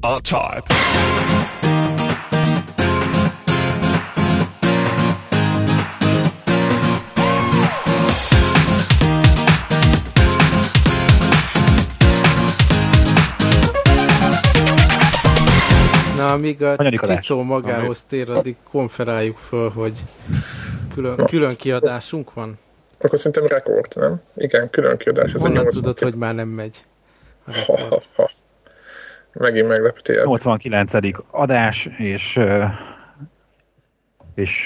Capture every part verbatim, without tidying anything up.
a type. Na, amíg a Csicó magához tér, addig konferáljuk föl, hogy külön, külön kiadásunk van. Akkor szerintem rekord, nem? Igen, külön kiadás. Ez honnan tudod, kép... hogy már nem megy? Ha, ha, ha. Megint megleptél. nyolcvankilencedik adás, és és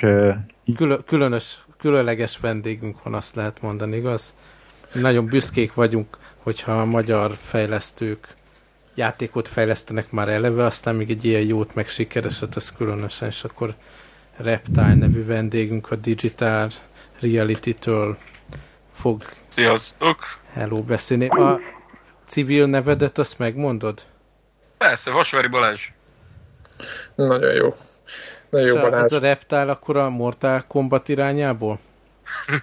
Külön, különös, különleges vendégünk van, azt lehet mondani, igaz? Nagyon büszkék vagyunk, hogyha a magyar fejlesztők játékot fejlesztenek már eleve, aztán még egy ilyen jót meg sikereset, ez különösen, és akkor Reptile nevű vendégünk a Digital Reality-től fog hello beszélni. A civil nevedet azt megmondod? Persze, Vasveri Balázs. Nagyon jó. Nagyon jó, Balázs. Ez a Reptile akkor a Mortal Kombat irányából?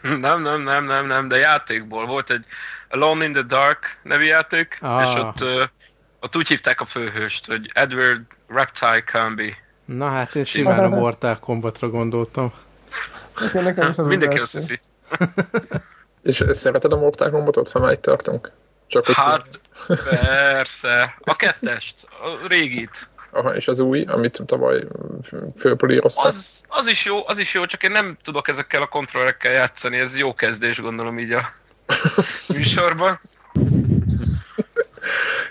nem, nem, nem, nem, nem, de játékból. Volt egy Alone in the Dark nevű játék, ah. és ott, ott úgy hívták a főhőst, hogy Edward Reptile Carnby. Na hát én simán a Mortal Kombatra gondoltam. Mindenki azt hiszi. És szereted a Mortal Kombatot, ha már itt tartunk? Csak hát, persze. A kettest, a régit. Aha, és az új, amit tavaly fölpolíroztak? Az, az is jó, az is jó, csak én nem tudok ezekkel a kontrollerekkel játszani, ez jó kezdés, gondolom így a műsorban.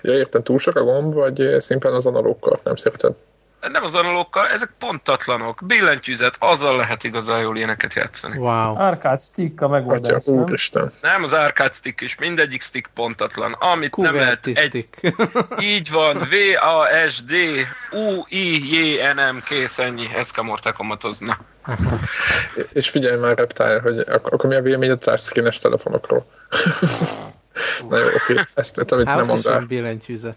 Ja, értem, túl sok a gomb, vagy szimplán az analókkal nem szereted? Nem az analókkal, ezek pontatlanok. Billentyűzet, azzal lehet igazán jól ilyeneket játszani. Wow. Arcade stick a megoldás, Atya, nem? Úristen. Nem, az arcade stick is, mindegyik stick pontatlan. Amit Kuverti nem lehet... Egy... Így van, V-A-S-D-U-I-J-N-M, kész, ennyi. Ezt kell Mortal Kombatozna. És figyelj már, Reptile, hogy ak- akkor mi a vélemény a touchscreen-es telefonokról? Na jó, oké. Ezt amit hát nem mondál. Hát is van billentyűzet.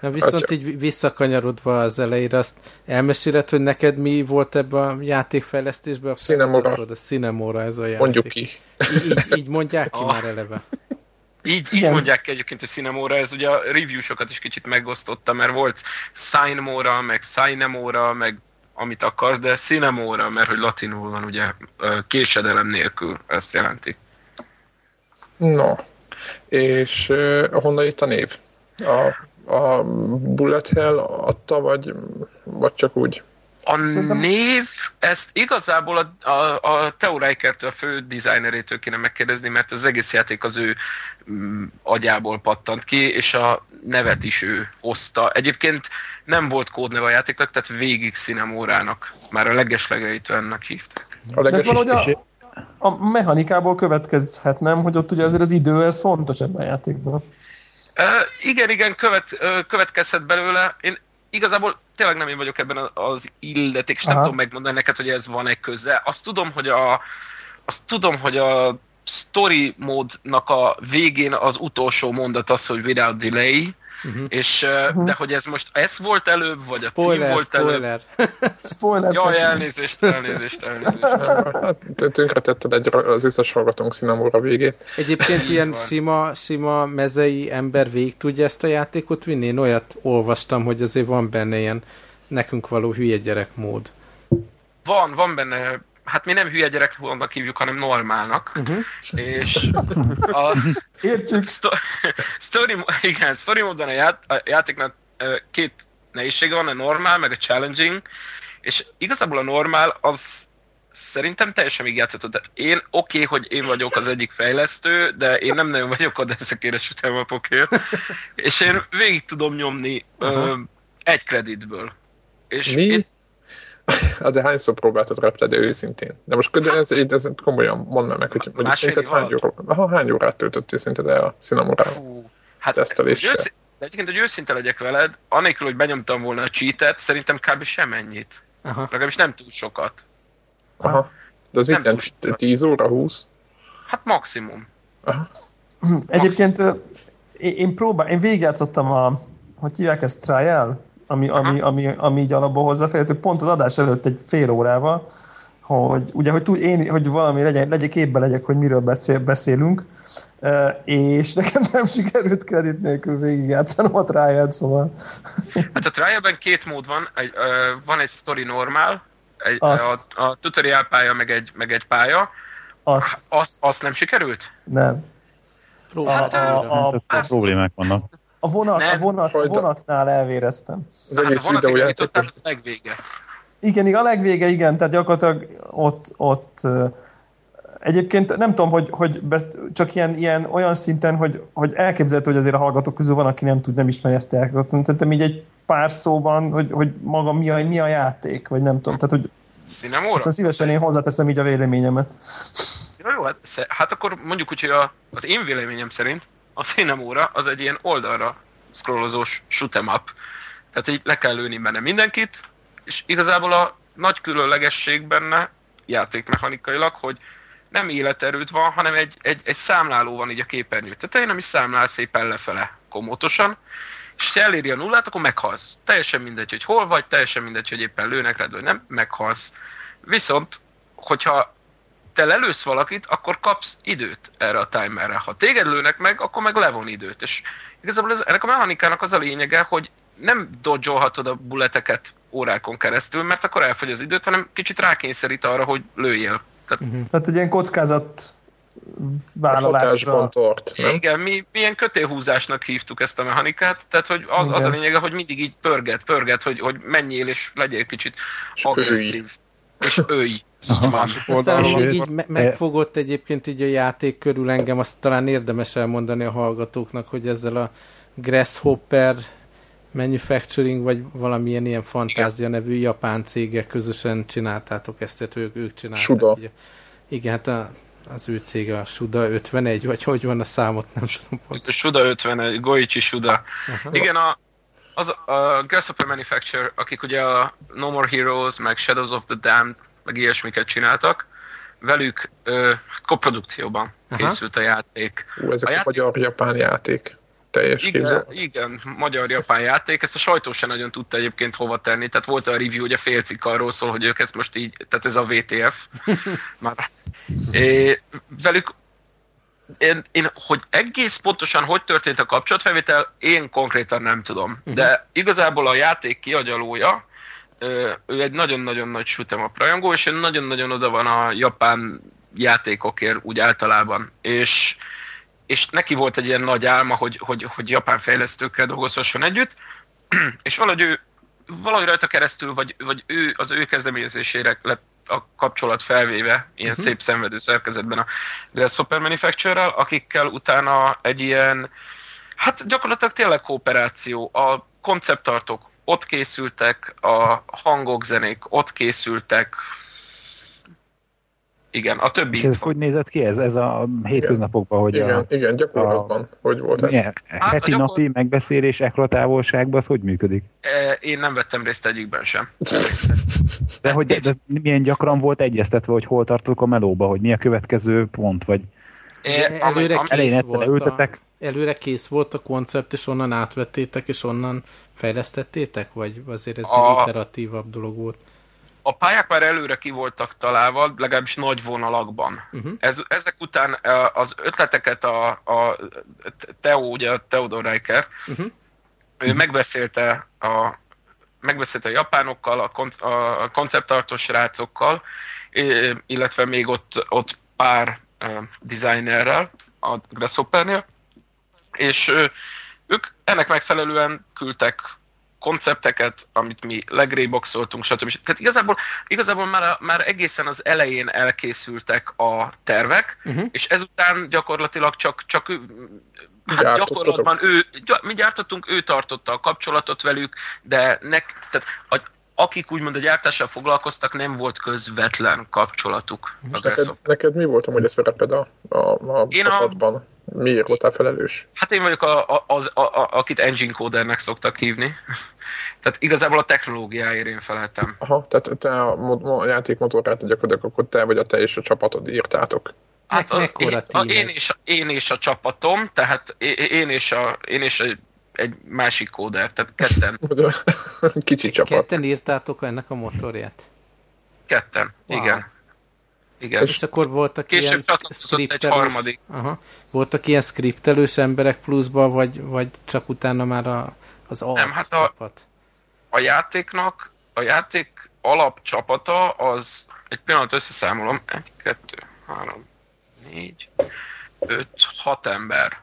Na viszont Atya. Így visszakanyarodva az elejére, azt elmeséled, hogy neked mi volt ebben a játékfejlesztésben? A Sine Mora. A Sine Mora, ez a játék. Mondjuk ki. Így, így mondják ki ah. már eleve. Így, így mondják ki egyébként, hogy Sine Mora, ez ugye a review-sokat is kicsit megosztotta, mert volt Sine Mora, meg Sine Mora, meg amit akarsz, de Sine Mora, mert hogy latinul van, ugye késedelem nélkül, ezt jelenti. No. És uh, honnan itt a név? A... A Bullet Hell adta, vagy, vagy csak úgy? A Szerintem... név, ezt igazából a, a, a Theo Rikertől, a fő designerétől kéne megkérdezni, mert az egész játék az ő agyából pattant ki, és a nevet is ő hozta. Egyébként nem volt kódneve a játéknak, tehát végig Sine Morának. Már a legeslegelejétől ennek hívták. A leges... A mechanikából következhetnem, hogy ott ugye azért az idő, ez fontos ebben a játékban. Uh, igen, igen, követ, uh, következhet belőle. Én igazából tényleg nem én vagyok ebben az illeték, és nem tudom megmondani neked, hogy ez van-e köze. Azt tudom, hogy a, azt tudom, hogy a story módnak a végén az utolsó mondat az, hogy without delay, uh-huh. és, uh, uh-huh. de hogy ez most ez volt előbb, vagy spoiler, a cím volt spoiler. előbb. Spoiler, spoiler. Jaj, elnézést, elnézést, elnézést. Tönkretetted egy, az összes hallgatónk Sine Mora végét. Egyébként ilyen sima, sima mezei ember végig tudja ezt a játékot vinni? Én olyat olvastam, hogy azért van benne ilyen nekünk való hülye gyerek mód. Van, van benne. Hát mi nem hülye gyerek módnak hívjuk, hanem normálnak. Uh-huh. És a Értjük. Sto- story, igen, story módon a, ját, a játéknak két nehézsége van, a normál, meg a challenging, és igazából a normál az szerintem teljesen még játszható. Tehát én oké, okay, hogy én vagyok az egyik fejlesztő, de én nem nagyon vagyok oda ezek éres utána a pokér. És én végig tudom nyomni uh-huh. ö, egy kreditből. És mi? Hát de hányszor próbáltad Reptile, de őszintén? De most ködönöz, de komolyan mondd meg, hogy, hogy szerinted hány, óra, hány órát töltöttél szerinted el a Sine Morán hát teszteléssel? Ősz, de egyébként, hogy őszinte legyek veled, anélkül, hogy benyomtam volna a cheatet, szerintem kb. Semennyit. Aha. Legalábbis nem túl sokat. Aha. De ez mit jelent? tíz óra, húsz? Hát maximum. Aha. Egyébként én próbál, én végigjátszottam a, hogy hívják ezt, trial? Ami, ami, ami, ami így alapból hozzáférhető, pont az adás előtt egy fél órával, hogy ugye, hogy, túl, én, hogy valami legyen, legyek, képbe legyek, hogy miről beszél, beszélünk, és nekem nem sikerült kredit nélkül végigjátszanom a trial, szóval. Hát a trialben két mód van, egy, van egy story normál, egy, a, a tutorial pálya, meg egy, meg egy pálya. Azt. Azt, azt nem sikerült? Nem. Hát, a, a, a, a problémák vannak. A, vonat, nem, a, vonat, a vonatnál elvéreztem. Az hát, egész videó játékot. A legvége. Igen, igen, a legvége, igen, tehát gyakorlatilag ott, ott egyébként nem tudom, hogy, hogy best, csak ilyen, ilyen olyan szinten, hogy, hogy elképzelhető, hogy azért a hallgatók közül van, aki nem tud, nem ismeri ezt a játékot. Szerintem így egy pár szóban, hogy, hogy maga mi a, mi a játék, vagy nem tudom, tehát hogy Sine Mora? Aztán szívesen én hozzáteszem így a véleményemet. Jó, jó, hát, hát akkor mondjuk úgy, hogy a, az én véleményem szerint a Sine Mora az egy ilyen oldalra scrollozós shoot 'em up. Tehát így le kell lőni benne mindenkit, és igazából a nagy különlegesség benne játékmechanikailag, hogy nem életerőd van, hanem egy, egy, egy számláló van így a képernyőt. Tehát én nem is számlál szépen lefele komótosan, és ha eléri a nullát, akkor meghalsz. Teljesen mindegy, hogy hol vagy, teljesen mindegy, hogy éppen lőnek rád, vagy nem, meghalsz. Viszont, hogyha te lelősz valakit, akkor kapsz időt erre a timerre. Ha téged lőnek meg, akkor meg levon időt. És igazából ez, ennek a mechanikának az a lényege, hogy nem dodge-olhatod a bulleteket órákon keresztül, mert akkor elfogy az időt, hanem kicsit rákényszerít arra, hogy lőjél. Tehát, uh-huh. Tehát egy ilyen kockázat vállalásra. Igen, mi, mi ilyen kötélhúzásnak hívtuk ezt a mechanikát, tehát hogy az, az a lényege, hogy mindig így pörget, pörget, hogy, hogy menjél és legyél kicsit agresszív. És őj. Aztán még így me- megfogott egyébként így a játék körül engem, azt talán érdemes elmondani a hallgatóknak, hogy ezzel a Grasshopper Manufacturing, vagy valamilyen ilyen fantázia nevű japán cégek közösen csináltátok ezt, tehát ők, ők csinálták. Suda. Így. Igen, hát a az ő cége a Suda ötvenegy, vagy hogy van a számot, nem tudom pont. Suda ötvenegy, Goichi Suda. Aha. Igen, a, az, a Grasshopper Manufacture, akik ugye a No More Heroes, meg Shadows of the Damned, meg ilyesmiket csináltak, velük ö, koprodukcióban készült a játék. Ú, ezek a, a játék... magyar-japán játék. Teljes igen, képzel. Igen, magyar-japán játék. Ezt a sajtó sem nagyon tudta egyébként hova tenni. Tehát volt a review, ugye fél cikk arról szól, hogy ők ezt most így, tehát ez a vé té ef. Már... É, velük én, én, hogy egész pontosan hogy történt a kapcsolatfelvétel, én konkrétan nem tudom. De igazából a játék kiagyalója, ő egy nagyon-nagyon nagy shoot-em-up rajongó, és nagyon-nagyon oda van a japán játékokért úgy általában. És, és neki volt egy ilyen nagy álma, hogy, hogy, hogy japán fejlesztőkkel dolgozhasson együtt, és valahogy ő valahogy rajta keresztül, vagy, vagy ő az ő kezdeményezésére lett a kapcsolat felvéve ilyen uh-huh. szép szenvedő szerkezetben a Grasshopper Manufacture-rel, akikkel utána egy ilyen, hát gyakorlatilag tényleg kooperáció, a konceptartok ott készültek, a hangok, zenék ott készültek, igen, a többi. És ez hogy nézett ki ez, ez a hétköznapokban, hogy igen, a... Igen, gyakorlatban, a, hogy volt ez? Milyen, hát heti gyakor... napi megbeszélés, ekkora távolságban, az hogy működik? Én nem vettem részt egyikben sem. De hogy de, de milyen gyakran volt egyeztetve, hogy hol tartok a melóba, hogy mi a következő pont, vagy... É, előre, am, kész volt a, előre kész volt a koncept, és onnan átvettétek, és onnan fejlesztettétek? Vagy azért ez a... egy iteratívabb dolog volt? A pályák már előre ki voltak találva, legalábbis nagy vonalakban. Uh-huh. Ez, ezek után az ötleteket a, a Theo, ugye a Theo Riker, uh-huh. ő megbeszélte a, megbeszélte a japánokkal, a, kon, a konceptartos srácokkal, illetve még ott, ott pár designerrel, a Grasshoppernél, és ők ennek megfelelően küldtek koncepteket, amit mi legréboxoltunk, stb. Tehát igazából, igazából már, a, már egészen az elején elkészültek a tervek, uh-huh. és ezután gyakorlatilag csak, csak hát gyakorlatban ő, mi gyártottunk, ő tartotta a kapcsolatot velük, de nek, tehát a, akik úgymond a gyártással foglalkoztak, nem volt közvetlen kapcsolatuk. Neked, neked mi volt amúgy a szereped a, a, a csapatban? A... Miért voltál felelős? Hát én vagyok, a, a, a, a, akit engine codernek szoktak hívni. Tehát igazából a technológiáért én feleltem. Aha, tehát te a, a játékmotorát gyakorlatilag akkor te vagy a te és a csapatod írtátok. Hát a, én, a, én, és, én és a csapatom, tehát én és, a, én és a, egy másik kóder, tehát ketten. Kicsi csapat. Ketten írtátok ennek a motorját? Ketten, wow. Igen. Igen. És akkor voltak később ilyen skriptelős, aha, voltak ilyen skriptelős emberek pluszban, vagy, vagy csak utána már a, az alap Nem, hát csapat? A, a játéknak, a játék alapcsapata az, egy pillanat összeszámolom, egy, kettő, három, négy, öt, hat ember.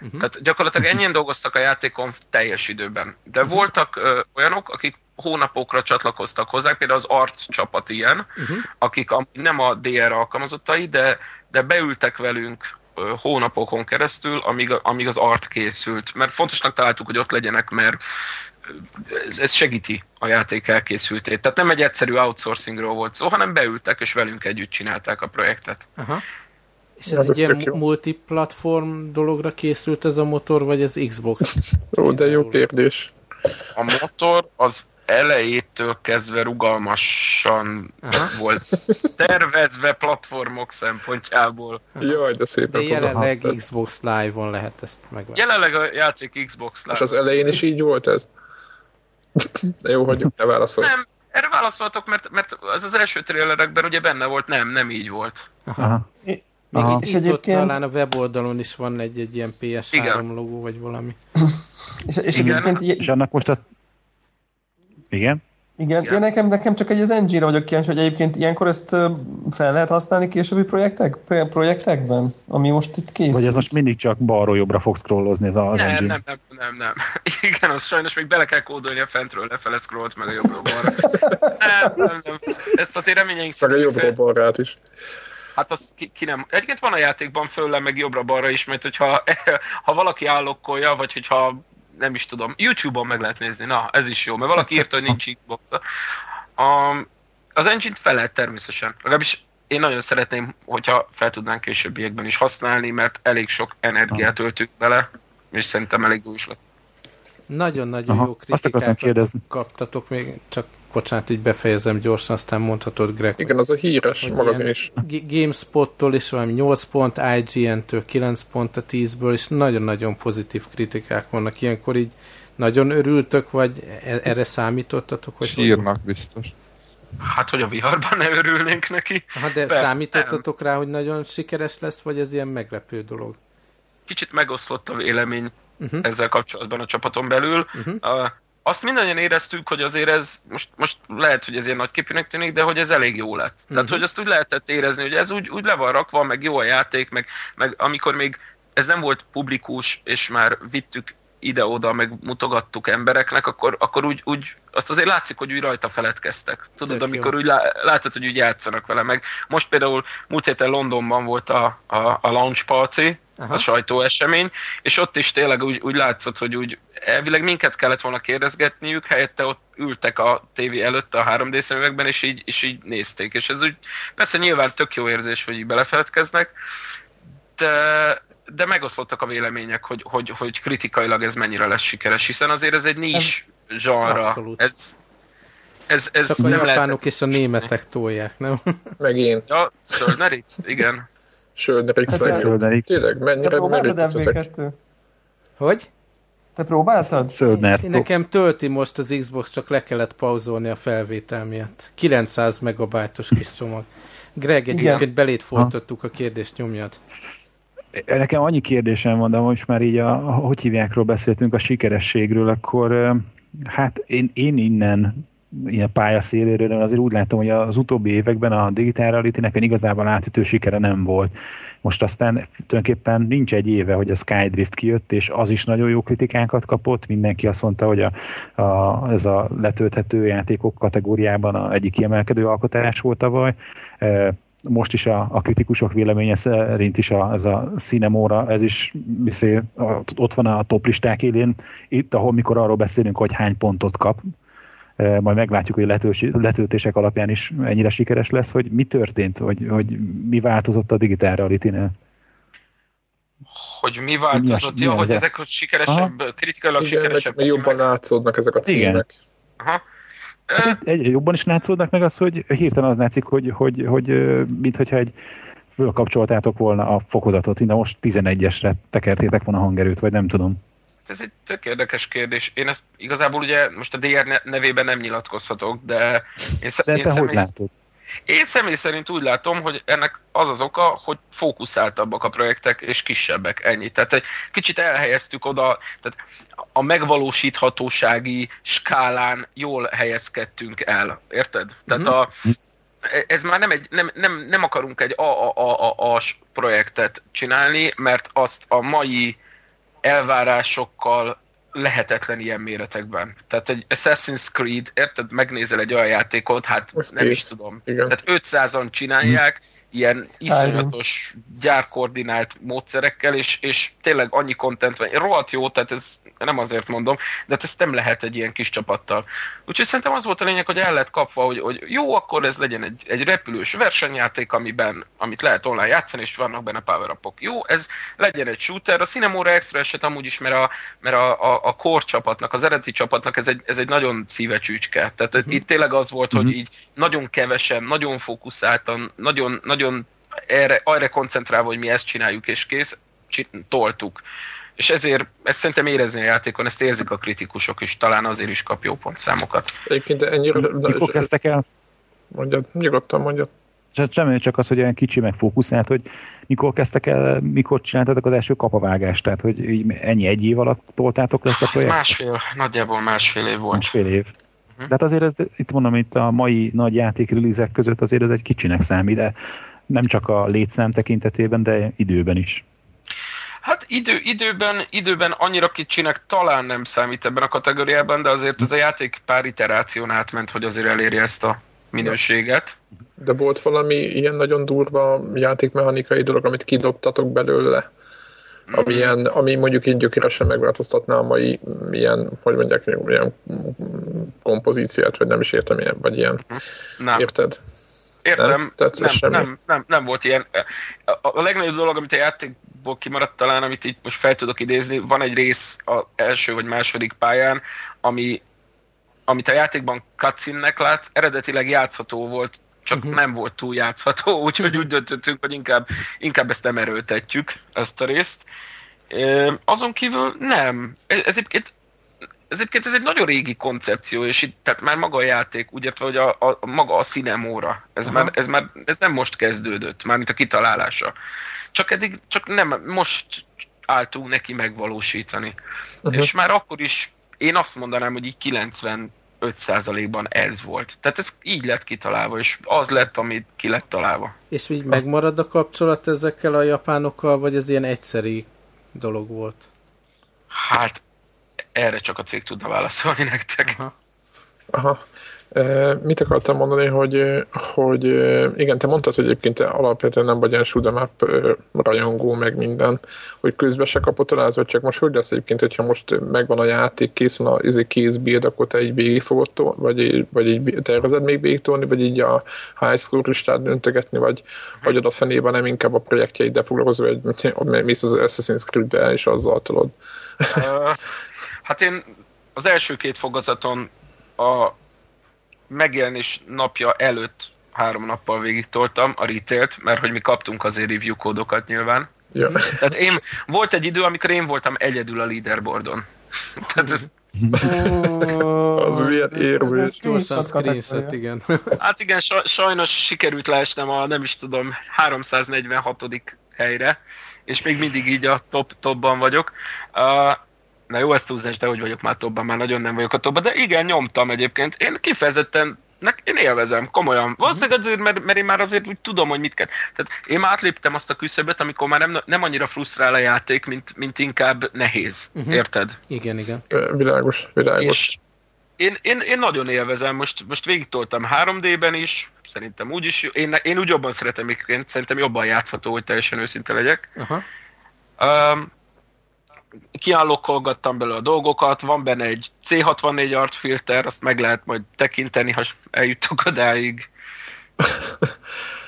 Uh-huh. Tehát gyakorlatilag ennyien dolgoztak a játékon teljes időben. De uh-huh. voltak ö, olyanok, akik hónapokra csatlakoztak hozzá, például az Arc csapat ilyen, uh-huh. akik nem a dé er alkalmazottai, de, de beültek velünk ö, hónapokon keresztül, amíg, amíg az Arc készült. Mert fontosnak találtuk, hogy ott legyenek, mert ez, ez segíti a játék elkészültét. Tehát nem egy egyszerű outsourcingról volt szó, hanem beültek és velünk együtt csinálták a projektet. Uh-huh. És ez, ja, egy ilyen multiplatform dologra készült ez a motor, vagy ez Xbox? Ó, de jó kérdés. A motor az elejétől kezdve rugalmasan aha. volt tervezve platformok szempontjából. Aha. Jaj, de szépen de jelenleg hasztad. Xbox Live-on lehet ezt megválni. Jelenleg a játék Xbox Live. És az elején is így volt ez? Jó, hagyjuk, ne válaszolj. Nem, erre válaszoltok, mert, mert az az első trailerekben ugye benne volt, nem, nem így volt. Aha. Még aha. Itt egyébként... talán a weboldalon is van egy, egy ilyen pé es három igen. logó, vagy valami. És, és igen. Egyébként... És annak most a... Igen? Igen, igen. Nekem, nekem csak egy az en gé-re vagyok kíváncsi, hogy egyébként ilyenkor ezt fel lehet használni későbbi projektek, projektekben, ami most itt készül. Vagy ez most mindig csak balról-jobbra fog scrollozni ez az en gé? Nem, nem, nem, nem, nem. Igen, az sajnos még bele kell kódolni a fentről lefele scrollt, meg a jobbról-balra. nem, nem, nem. Ezt azért reményeink szerint... Meg a jobbról-balrát is. Hát az ki, ki nem... Egyébként van a játékban fölle, meg jobbra-balra is, mert hogyha ha valaki állokkolja, vagy hogyha nem is tudom, YouTube-on meg lehet nézni, na, ez is jó, mert valaki írta, hogy nincs Xbox-a. Um, az engine-t fel lehet természetesen. Legalábbis én nagyon szeretném, hogyha fel tudnánk későbbiekben is használni, mert elég sok energiát öltünk bele, és szerintem elég jó is lett. Nagyon-nagyon aha, jó kritikákat kaptatok még, csak bocsánat, így befejezem gyorsan, aztán mondhatod, Greg. Igen, az a híres magazin is. GameSpot-tól is valami nyolc pont, i gé en-től kilenc pont a tízből, és nagyon-nagyon pozitív kritikák vannak. Ilyenkor így nagyon örültök, vagy erre számítottatok? Hogy sírnak hogy... biztos. Hát, hogy a viharban ne örülnénk neki. Aha, de persze, számítottatok nem. rá, hogy nagyon sikeres lesz, vagy ez ilyen meglepő dolog? Kicsit megoszlott a vélemény uh-huh. ezzel kapcsolatban a csapaton belül. Uh-huh. A Azt mindannyian éreztük, hogy azért ez, most, most lehet, hogy ez ilyen nagy képűnek tűnik, de hogy ez elég jó lett. Uh-huh. Tehát, hogy azt úgy lehetett érezni, hogy ez úgy, úgy le van rakva, meg jó a játék, meg, meg amikor még ez nem volt publikus, és már vittük ide-oda, meg mutogattuk embereknek, akkor, akkor úgy, úgy, azt azért látszik, hogy úgy rajta feledkeztek. Tudod, tök amikor jó. úgy lá, látod, hogy úgy játszanak vele, meg most például múlt héten Londonban volt a, a, a launch party, aha. a sajtóesemény, és ott is tényleg úgy, úgy látszott, hogy úgy elvileg minket kellett volna kérdezgetniük, helyette ott ültek a tévé előtt a három dé szemüvegben, és így, és így nézték. És ez úgy, persze nyilván tök jó érzés, hogy így belefeledkeznek, de, de megoszlottak a vélemények, hogy, hogy, hogy kritikailag ez mennyire lesz sikeres, hiszen azért ez egy nincs zsanra. Ez, ez, ez csak nem a japánok és a németek tolják, nem? Meg én. Ja, Söldner-X, igen. Söldner-X, Söldner-X. Tényleg, mennyire merítettetek? Hogy? Te próbáltad? Söldner-X. Nekem tölti most az Xbox, csak le kellett pauzolni a felvétel miatt. kilencszáz megabájtos kis csomag. Greg, egyébként belét fordítottuk a kérdést, nyomjad. Nekem annyi kérdésem van, de most már így a, a hogy hívjákról beszéltünk, a sikerességről, akkor hát én, én innen ilyen pályaszéléről azért úgy látom, hogy az utóbbi években a Digital Reality-nek igazából átütő sikere nem volt. Most aztán tulajdonképpen nincs egy éve, hogy a Skydrift kijött, és az is nagyon jó kritikákat kapott. Mindenki azt mondta, hogy a, a, ez a letölthető játékok kategóriában a egyik kiemelkedő alkotás volt tavaly. Most is a, a kritikusok véleménye szerint is a, ez a Sine Mora, ez is viszont ott van a top listák élén, itt, ahol mikor arról beszélünk, hogy hány pontot kap. Majd meglátjuk, hogy a letöltések alapján is ennyire sikeres lesz, hogy mi történt, hogy, hogy mi változott a Digital Reality-nél. Hogy mi változott, mi az, ja, hogy ezek a sikeresebb, kritikailag sikeresebb. Jobban látszódnak ezek a címek. Igen. Aha. Hát egyre jobban is látszódnak meg az, hogy hirtelen az látszik, hogy, hogy, hogy minthogyha egy fölkapcsoltátok volna a fokozatot, de most tizenegyesre tekertétek volna a hangerőt, vagy nem tudom. Ez egy tök érdekes kérdés. Én ezt igazából ugye most a dé er nevében nem nyilatkozhatok, de... Én, de én te személy... hogy látod? Én személy szerint úgy látom, hogy ennek az az oka, hogy fókuszáltabbak a projektek, és kisebbek, ennyi. Tehát egy kicsit elhelyeztük oda, tehát a megvalósíthatósági skálán jól helyezkedtünk el, érted? Tehát a, ez már nem, egy, nem, nem, nem akarunk egy á á á á-s projektet csinálni, mert azt a mai elvárásokkal lehetetlen ilyen méretekben. Tehát egy Assassin's Creed, érted, megnézel egy olyan játékot, hát Most nem is, is tudom. Igen. Tehát ötszázan csinálják, mm. ilyen iszonyatos gyárkoordinált módszerekkel, és, és tényleg annyi content van. Rohadt jó, tehát ez nem azért mondom, de hát ezt nem lehet egy ilyen kis csapattal. Úgyhogy szerintem az volt a lényeg, hogy el lett kapva, hogy, hogy jó, akkor ez legyen egy, egy repülős versenyjáték, amiben, amit lehet online játszani, és vannak benne power-upok. Jó, ez legyen egy shooter. A Sine Mora extra eset amúgy is, mert a, mert a, a, a core csapatnak, az eredeti csapatnak ez egy, ez egy nagyon szívecsücske. Tehát mm. itt tényleg az volt, hogy így nagyon kevesen, nagyon fókuszáltan, nagyon, nagyon erre, arra koncentrálva, hogy mi ezt csináljuk, és kész, toltuk. És ezért, ezt szerintem érezni a játékon, ezt érzik a kritikusok is, talán azért is kap jó pontszámokat. Egyébként ennyire... Mikor kezdtek el? Mondjad, nyugodtan mondjad. Semmi, csak az, hogy olyan kicsi megfókuszált, hogy mikor kezdtek el, mikor csináltatok az első kapavágást, tehát hogy ennyi egy év alatt toltátok le ezt a projektet? Másfél, nagyjából másfél év volt. Másfél év. Uh-huh. De hát azért ez, itt mondom, itt a mai nagy játékrelease-ek között azért ez egy kicsinek számít, de nem csak a létszám tekintetében, de időben is. Hát idő, időben, időben annyira kicsinek talán nem számít ebben a kategóriában, de azért ez a játék pár iteráción átment, hogy azért elérje ezt a minőséget. De volt valami ilyen nagyon durva játékmechanikai dolog, amit kidobtatok belőle, ami, ilyen, ami mondjuk így gyökeresen megváltoztatná a mai ilyen, hogy mondják, ilyen kompozíciát, vagy nem is értem ilyen, vagy ilyen. Nem. Érted? Értem, nem, nem, nem, nem, nem volt ilyen. A legnagyobb dolog, amit a játékból kimaradt talán, amit itt most fel tudok idézni, van egy rész az első vagy második pályán, ami, amit a játékban cutscene-nek látsz, eredetileg játszható volt, csak uh-huh. nem volt túl játszható, úgyhogy úgy döntöttünk, hogy inkább, inkább ezt nem erőltetjük, ezt a részt. Azon kívül nem. Ez itt Ez egyébként ez egy nagyon régi koncepció, és itt tehát már maga a játék, úgy értve, hogy a, a, maga a Sine Mora. Ez már, ez már ez nem most kezdődött, mármint a kitalálása. Csak eddig, csak nem, most álltunk neki megvalósítani. Uh-huh. És már akkor is, én azt mondanám, hogy így kilencvenöt százalékban ez volt. Tehát ez így lett kitalálva, és az lett, amit ki lett találva. És így megmarad a kapcsolat ezekkel a japánokkal, vagy ez ilyen egyszeri dolog volt? Hát... Erre csak a cég tudna válaszolni nektek. Aha. Aha. E, mit akartam mondani, hogy, hogy igen, te mondtad, hogy egyébként te alapvetően nem vagy ilyen shoot'em up rajongó, meg minden, hogy közben se kapott alá, vagy csak most hogy lesz egyébként, hogyha most megvan a játék, készül a kész build, akkor te így végig fogod tolni, vagy, vagy így tervezed még végig tolni, vagy így a high score listát döntögetni, vagy, vagy oda fenében nem inkább a projektjeiddel foglalkozol, hogy mész az Assassin's Creed-del, és azzal tolod. Hát én az első két fogazaton a megjelenés napja előtt három nappal végig toltam a retailt, mert hogy mi kaptunk azért review kódokat nyilván. Ja. Tehát én, volt egy idő, amikor én voltam egyedül a leaderboardon. Tehát ez... Oh, az milyen érvő. Screenshot, igen. Hát igen, sajnos sikerült leesnem a, nem is tudom, háromszáznegyvenhatodik helyre, és még mindig így a top, topban vagyok. Uh, Na jó, ezt túlzás, de hogy vagyok már topban, már nagyon nem vagyok a topban, de igen, nyomtam egyébként. Én kifejezetten, én élvezem, komolyan. Valószínűleg azért, mert, mert én már azért úgy tudom, hogy mit kell. Tehát én már átléptem azt a küszöböt, amikor már nem, nem annyira frusztrál a játék, mint, mint inkább nehéz. Uh-huh. Érted? Igen, igen. Világos, világos. Én, én, én nagyon élvezem, most, most végigtoltam három dében is, szerintem úgy is, én, én úgy jobban szeretem, én szerintem jobban játszható, hogy teljesen őszinte legyek. Uh-huh. Um, kiállokkolgattam belőle a dolgokat, van benne egy cé hatvannégy artfilter, azt meg lehet majd tekinteni, ha eljutok odáig.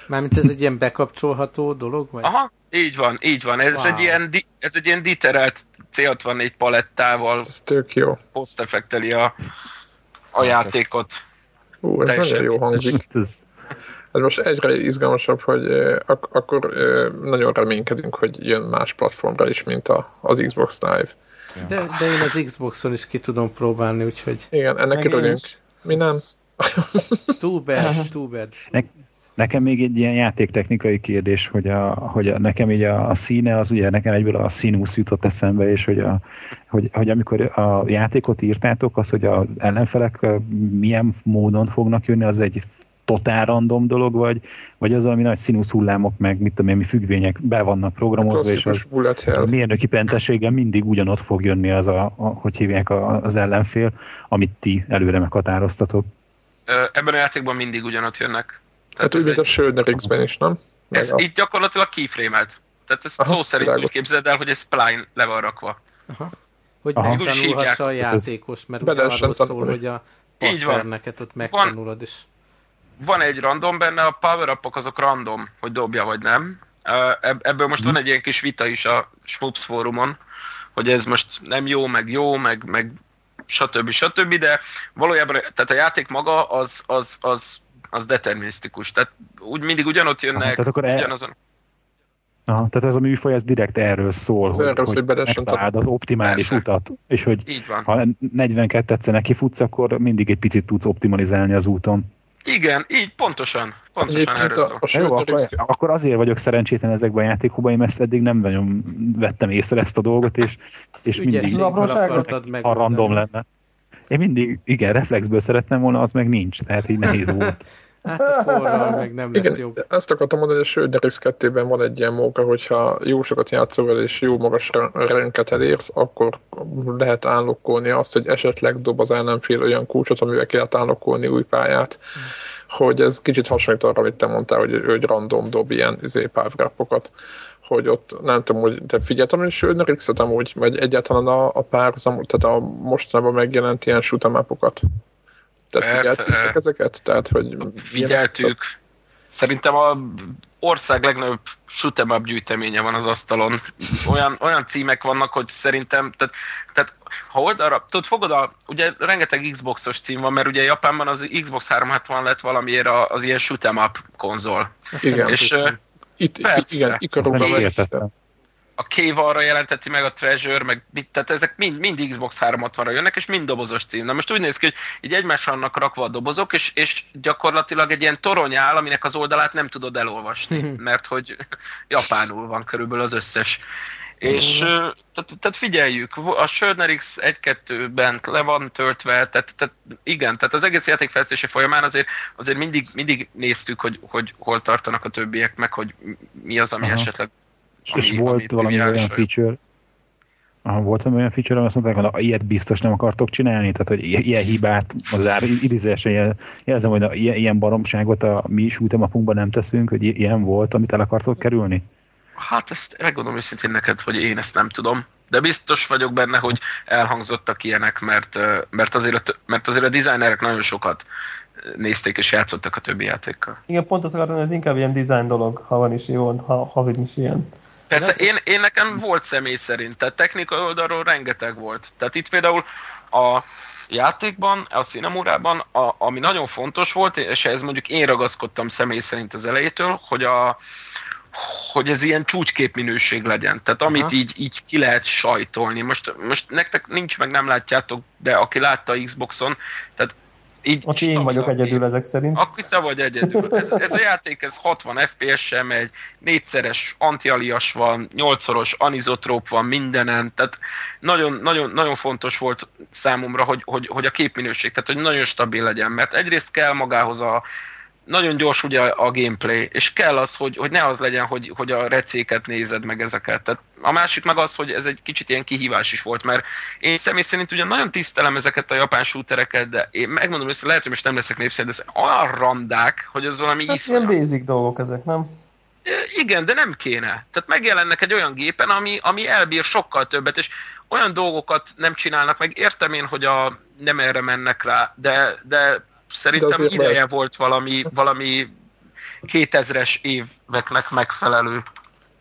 Mármint ez egy ilyen bekapcsolható dolog? Vagy? Aha, így van, így van. Ez, wow. egy, ilyen, ez egy ilyen diterelt cé hatvannégy palettával poszteffekteli a, a játékot. Hú, ez nagyon jó hangzik. Hát most egyre izgalmasabb, hogy eh, ak- akkor eh, nagyon reménykedünk, hogy jön más platformra is, mint a, az Xbox Live. De, de én az Xboxon is ki tudom próbálni, úgyhogy... Igen, ennek örülünk. Mi nem? Too bad, too bad. Ne- Nekem még egy ilyen játéktechnikai kérdés, hogy, a, hogy a, nekem így a, a színe, az ugye nekem egyből a színusz jutott eszembe, és hogy, a, hogy, hogy amikor a játékot írtátok, az, hogy az ellenfelek milyen módon fognak jönni, az egy totál random dolog, vagy, vagy az, ami nagy színusz hullámok, meg mit tudom én, mi függvények be vannak programozva, és az, az mérnöki pentességgel mindig ugyanott fog jönni az, a, a, hogy hívják a, az ellenfél, amit ti előre meghatároztatok. Ebben a játékban mindig ugyanott jönnek. Tehát hát úgy, mint egy... a Söldner-X-ben is, nem? Meg ez a... így gyakorlatilag keyframe-elt. Tehát ezt aha, szó szerint világos. Úgy képzeld el, hogy ez spline le van rakva. Aha. Hogy aha. megtanulhassa hát a játékos, mert ugye arról szól, hogy a patterneket ott megtanulod is. Van egy random benne, a power-upok azok random, hogy dobja vagy nem. Ebből most hmm. van egy ilyen kis vita is a Schwups fórumon, hogy ez most nem jó, meg jó, meg, meg stb. Stb. De valójában tehát a játék maga az... az, az az determinisztikus, tehát úgy mindig ugyanott jönnek, aha, el... ugyanazon. Aha, tehát ez a műfaj, ez direkt erről szól, ez hogy, erről hogy megtaláld az optimális persze. utat, és hogy ha negyvenkettőt kifutsz, akkor mindig egy picit tudsz optimalizálni az úton. Igen, így pontosan. Pontosan erről szól. A, a jó, akkor, akkor azért vagyok szerencsétlen ezekben a játékokban, én ezt eddig nem nagyon vettem észre ezt a dolgot, és, és mindig a random lenne. Én mindig, igen, reflexből szeretném volna, az meg nincs, tehát így nehéz volt. Hát a korral meg nem lesz igen, jobb. Ezt akartam mondani, hogy a Söldner-X kettőben van egy ilyen móka, hogyha jó sokat játszol vele, és jó magas renket elérsz, akkor lehet állokkolni azt, hogy esetleg dob az ellenfél olyan kulcsot, amivel ki lehet állokkolni új pályát. Mm. Hogy ez kicsit hasonlít arra, amit te mondtál, hogy egy random dob ilyen izé, párgrápokat. Hogy ott nem tudom, hogy te figyeltem, hogy Söldner-X-et amúgy, vagy egyáltalán a, a párhuzam, tehát a mostanában megjelent ilyen shoot-em-upokat. Tehát figyeltük ezeket? Tehát, hogy figyeltük. Jelent, szerintem az ország legnagyobb shoot-em-up gyűjteménye van az asztalon. Olyan, olyan címek vannak, hogy szerintem, tehát, tehát ha oldalra, tudod, fogod a, ugye rengeteg Xboxos cím van, mert ugye Japánban az Xbox háromszázhatvan lett valamiért az ilyen shoot-em-up konzol. Igen. És, Itt, persze. Igen, Icarusban van. A Cave arra jelenteti meg a Treasure, meg, tehát ezek mind, mind Xbox háromszázhatvanra jönnek, és mind dobozos cím. Na most úgy néz ki, hogy így egymásra annak rakva a dobozok, és, és gyakorlatilag egy ilyen torony áll, aminek az oldalát nem tudod elolvasni, mert hogy japánul van körülbelül az összes. És tehát, tehát figyeljük, a Söldner-X egy kettőben le van töltve, tehát, tehát igen, tehát az egész játékfejlesztése folyamán azért, azért mindig, mindig néztük, hogy, hogy hol tartanak a többiek, meg hogy mi az, ami aha. esetleg... Ami, és volt valami olyan feature, aha, volt valami olyan feature, amit azt mondták, hogy ilyet biztos nem akartok csinálni, tehát hogy ilyen hibát, az áll, idézésre jel, jelzem, hogy a, ilyen baromságot a mi shootemapunkban nem teszünk, hogy ilyen volt, amit el akartok kerülni? Hát ezt elgondolom őszintén neked, hogy én ezt nem tudom, de biztos vagyok benne, hogy elhangzottak ilyenek, mert, mert, azért, a, mert azért a designerek nagyon sokat nézték és játszottak a többi játékkal. Igen, pont azt akartam, hogy ez inkább ilyen design dolog, ha van is jó, ha, ha is ilyen. Persze, ez... én, én nekem volt személy szerint, tehát technikai oldalról rengeteg volt. Tehát itt például a játékban, a Sine Morában, a, ami nagyon fontos volt, és ez mondjuk én ragaszkodtam személy szerint az elejétől, hogy a hogy ez ilyen csúcsképminőség legyen. Tehát aha. amit így, így ki lehet sajtolni. Most, most nektek nincs, meg nem látjátok, de aki látta a Xboxon, tehát így... Aki én vagyok egyedül ezek szerint. Aki te vagy egyedül. Ez, ez a játék, ez hatvan ef pé es-sel megy, négyszeres antialias van, nyolcszoros anizotróp van mindenen, tehát nagyon, nagyon, nagyon fontos volt számomra, hogy, hogy, hogy a képminőség, tehát hogy nagyon stabil legyen, mert egyrészt kell magához a nagyon gyors ugye a gameplay, és kell az, hogy, hogy ne az legyen, hogy, hogy a recéket nézed meg ezeket. Tehát a másik meg az, hogy ez egy kicsit ilyen kihívás is volt, mert én személy szerint ugyan nagyon tisztelem ezeket a japán shootereket, de én megmondom össze, lehet, hogy most nem leszek népszerű, de ez olyan randák, hogy ez valami hát iszonyat. Ilyen basic dolgok ezek, nem? Igen, de nem kéne. Tehát megjelennek egy olyan gépen, ami, ami elbír sokkal többet, és olyan dolgokat nem csinálnak meg. Értem én, hogy a, nem erre mennek rá, de... de szerintem ideje lehet. Volt valami, valami kétezres éveknek megfelelő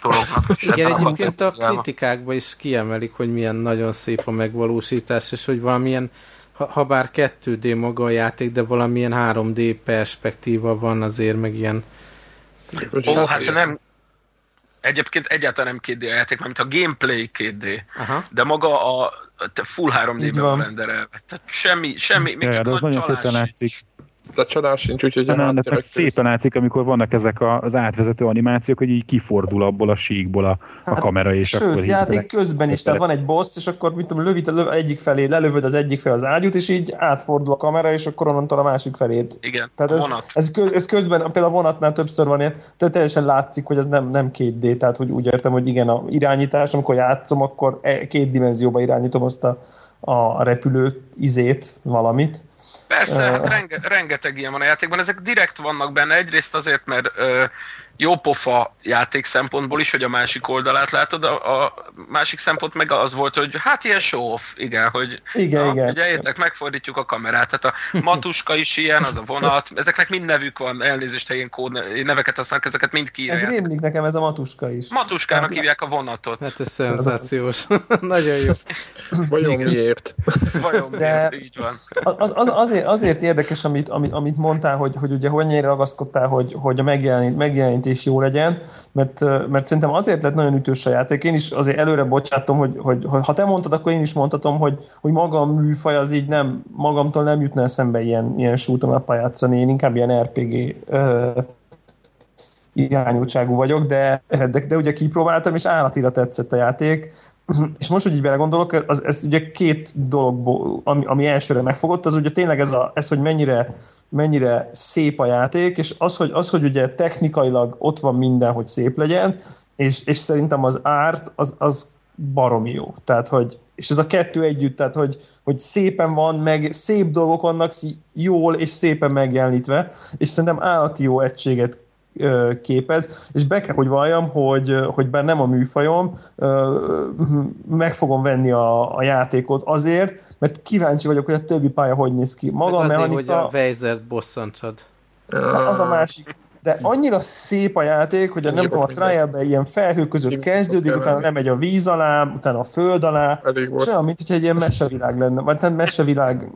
dolognak. Igen, egyébként a kritikákban is kiemelik, hogy milyen nagyon szép a megvalósítás, és hogy valamilyen, ha, ha bár kettő dé maga a játék, de valamilyen három dé perspektíva van azért, meg ilyen... Ó, hát ilyen. Nem... Egyébként egyáltalán nem két dé a játék, mert a gameplay két dé, aha. de maga a full három dé-ben van renderelve. Tehát semmi, semmi, még csak nagy csalás. Nagyon szépen látszik. de csanár sincs, úgyhogy a háttérek szépen látszik, amikor vannak ezek az átvezető animációk, hogy így kifordul abból a síkból a, hát, a kamera, és sőt, akkor... Sőt, játék közben is, tehát van egy boss, és akkor mit tudom, lövít a egyik felé, lelövöd az egyik fel az ágyút, és így átfordul a kamera, és akkor onnantól a másik felét. Igen, tehát ez, ez, köz, ez közben, például a vonatnál többször van ilyen, tehát teljesen látszik, hogy ez nem, nem két dé, tehát hogy úgy értem, hogy igen, a irányítás, amikor játszom, akkor két dimenzióba irányítom azt a, a repülő izét, valamit. Persze, hát renge, rengeteg ilyen van a játékban, ezek direkt vannak benne, egyrészt azért, mert ö, jó pofa játék szempontból is, hogy a másik oldalát látod, a, a másik szempont meg az volt, hogy hát ilyen show-off, igen, hogy igen, na, igen. Ugye, megfordítjuk a kamerát, tehát a matuska is ilyen, az a vonat, ezeknek mind nevük van, elnézést, ha ilyen kód neveket használnak, ezeket mind kiírják. Ez rémlik nekem, ez a matuska is. Matuskának hát, hívják a vonatot. Hát ez szenzációs, nagyon jó. Vajon miért? Vajon miért, így van. Az, az, azért, azért érdekes, amit, amit, amit mondtál, hogy, hogy ugye hogyan ragaszkodtál, hogy, hogy a megjelenít, megjelenít és jó legyen, mert, mert szerintem azért lett nagyon ütős a játék. Én is azért előre bocsátom, hogy, hogy, hogy ha te mondtad, akkor én is mondhatom, hogy, hogy maga a műfaj az így nem, magamtól nem jutna eszembe ilyen, ilyen shoot-em-up-al játszani, én inkább ilyen er pé gé ö, irányultságú vagyok, de, de, de ugye kipróbáltam, és állatira tetszett a játék. És most, hogy így belegondolok, az, ez ugye két dologból, ami, ami elsőre megfogott, az ugye tényleg ez, a, ez hogy mennyire, mennyire szép a játék, és az, hogy, az, hogy ugye technikailag ott van minden, hogy szép legyen, és, és szerintem az árt, az, az baromi jó. Tehát, hogy, és ez a kettő együtt, tehát, hogy, hogy szépen van, meg szép dolgok vannak jól és szépen megjelenítve, és szerintem állati jó egységet képez, és be kell, hogy valljam, hogy, hogy bár nem a műfajom, meg fogom venni a, a játékot azért, mert kíváncsi vagyok, hogy a többi pálya hogy néz ki. Maga meg azért, mechanika, hogy a Weizert bosszantsad. Az a másik. De annyira szép a játék, hogy a, nem tudom, a trialben ilyen felhők között kezdődik, utána nem megy a víz alá, utána a föld alá, és olyan, mint hogyha egy ilyen mesevilág lenne, vagy nem mesevilág,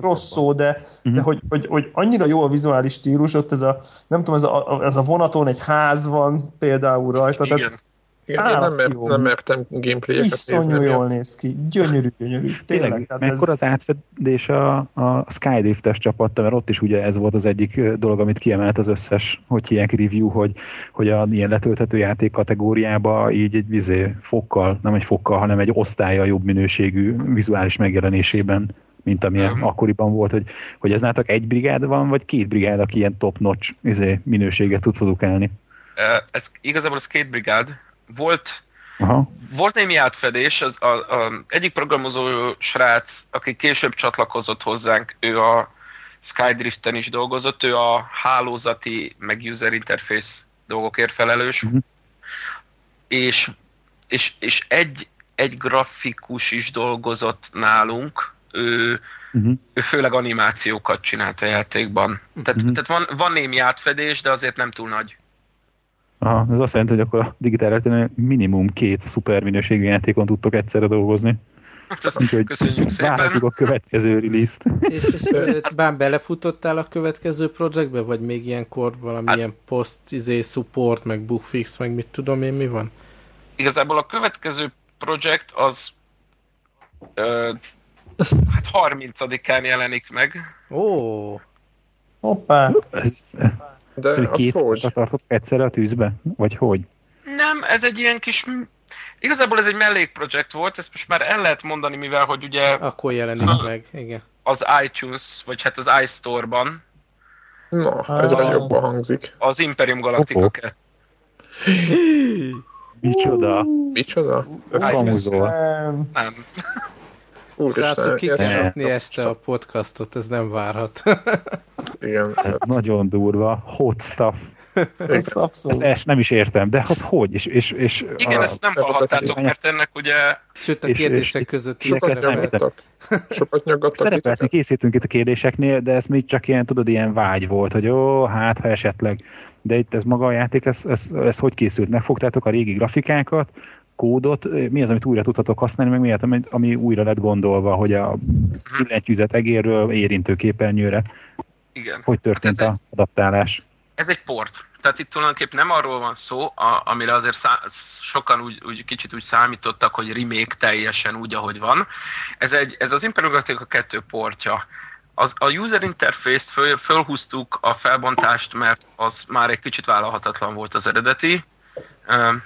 rossz szó, de, uh-huh. de hogy, hogy, hogy annyira jó a vizuális stílus, ott ez a, nem tudom, ez a, ez a vonaton egy ház van például rajta. Igen. Tehát, én nem, mert, nem mertem gameplay-et nézni. Iszonyú jól néz ki, gyönyörű, gyönyörű. Tényleg. Mekkora ez... az átfedés a, a Skydrift-es csapatta, mert ott is ugye ez volt az egyik dolog, amit kiemelt az összes, hogy ilyen review, hogy, hogy a ilyen letölthető játék kategóriába így egy vizé fokkal, nem egy fokkal, hanem egy osztálya jobb minőségű vizuális megjelenésében, mint amilyen uh-huh. akkoriban volt, hogy, hogy ez nálatok egy brigád van, vagy két brigád, aki ilyen top-notch izé, minőséget tud produkálni? Uh, ez, igazából ez két brigád. Volt, uh-huh. volt némi átfedés, az a, a, egyik programozó srác, aki később csatlakozott hozzánk, ő a Skydriften is dolgozott, ő a hálózati, meg user interface dolgokért felelős, uh-huh. és, és, és egy, egy grafikus is dolgozott nálunk, Ő, uh-huh. ő főleg animációkat csinált a játékban. Tehát, uh-huh. tehát van, van némi átfedés, de azért nem túl nagy. Aha, ez azt jelenti, hogy akkor a Digital Reality-nél minimum két szuper minőségű játékon tudtok egyszerre dolgozni. Úgyhogy köszönjük szépen. Várjuk a következő release-t. És, és bár belefutottál a következő projektbe, vagy még ilyenkor valamilyen hát, post, izé, support, meg bugfix, meg mit tudom én, mi van? Igazából a következő projekt az ö, hát harmincadikán jelenik meg. Ó! Oh. Hoppá! De az két hogy? Tartott egyszerre a tűzbe? Vagy hogy? Nem, ez egy ilyen kis... Igazából ez egy mellékprojekt volt, ezt most már el lehet mondani, mivel hogy ugye... Akkor jelenik a... meg, igen. Az iTunes, vagy hát az iStore-ban. Na, no, egyre ah. jobban hangzik. Az Imperium Galactica kettő. Micsoda? Micsoda? Ez hangzol. Nem. Srácok, ki kell rakni este a podcastot, ez nem várhat. Igen. Ez nagyon durva, hot stuff. Ezt, abszolút. Ezt, ezt nem is értem, de az hogy? És, és, és igen, a, ezt nem hallhattátok, mert ennek ugye... Sőt, a kérdések és, között is szerepeltek. Sokat nyaggattak. Szerepelni készítünk itt a kérdéseknél, de ez még csak ilyen, tudod, ilyen vágy volt, hogy ó, hát, ha esetleg. De itt ez maga a játék, ez, ez, ez hogy készült? Megfogtátok a régi grafikákat, kódot, mi az, amit újra tudhatok használni, meg mi az, ami, ami újra lett gondolva, hogy a billentyűzet egérről érintőképernyőre. Igen. Hogy történt hát az egy, adaptálás? Ez egy port. Tehát itt tulajdonképpen nem arról van szó, a, amire azért szá, sokan úgy, úgy, kicsit úgy számítottak, hogy remake teljesen úgy, ahogy van. Ez, egy, ez az Imperium Galactica kettő portja. Az, a user interface-t föl, fölhúztuk a felbontást, mert az már egy kicsit vállalhatatlan volt az eredeti,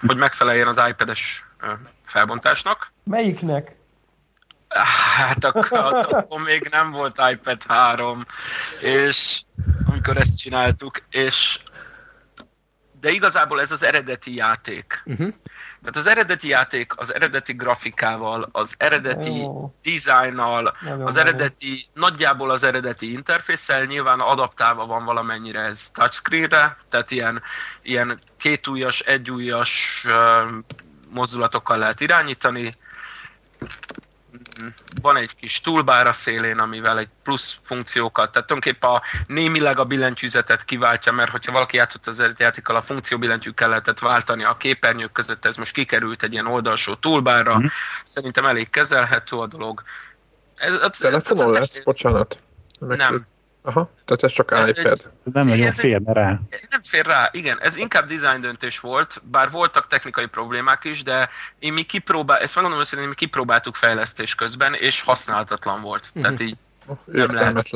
hogy megfeleljen az iPad-es felbontásnak. Melyiknek? Hát akkor, akkor még nem volt iPad három, és amikor ezt csináltuk, és de igazából ez az eredeti játék. Uh-huh. Tehát az eredeti játék az eredeti grafikával, az eredeti oh. dizájnnal, nagyon az eredeti, nagyon. nagyjából az eredeti interfésszel, nyilván adaptálva van valamennyire ez touchscreenre, tehát ilyen, ilyen kétujjas, egyujjas uh, mozdulatokkal lehet irányítani. Van egy kis toolbar a szélén, amivel egy plusz funkciókat, tehát tulajdonképpen a némileg a billentyűzetet kiváltja, mert hogyha valaki játszott az eredeti játékkal, a funkció billentyűkkel lehetett váltani a képernyők között, ez most kikerült egy ilyen oldalsó toolbarra, mm-hmm. szerintem elég kezelhető a dolog. Ez, ez, Telefonon ez, ez lesz? Lesz? Bocsánat. Meg nem. Lesz. Aha, tehát ez csak ez iPad. Egy, ez nem nagyon fér rá. Nem fér rá, igen. Ez inkább design döntés volt, bár voltak technikai problémák is, de én mi kipróbál, ezt megmondom össze, hogy mi kipróbáltuk fejlesztés közben, és használhatatlan volt. Uh-huh. Tehát így nem lehet,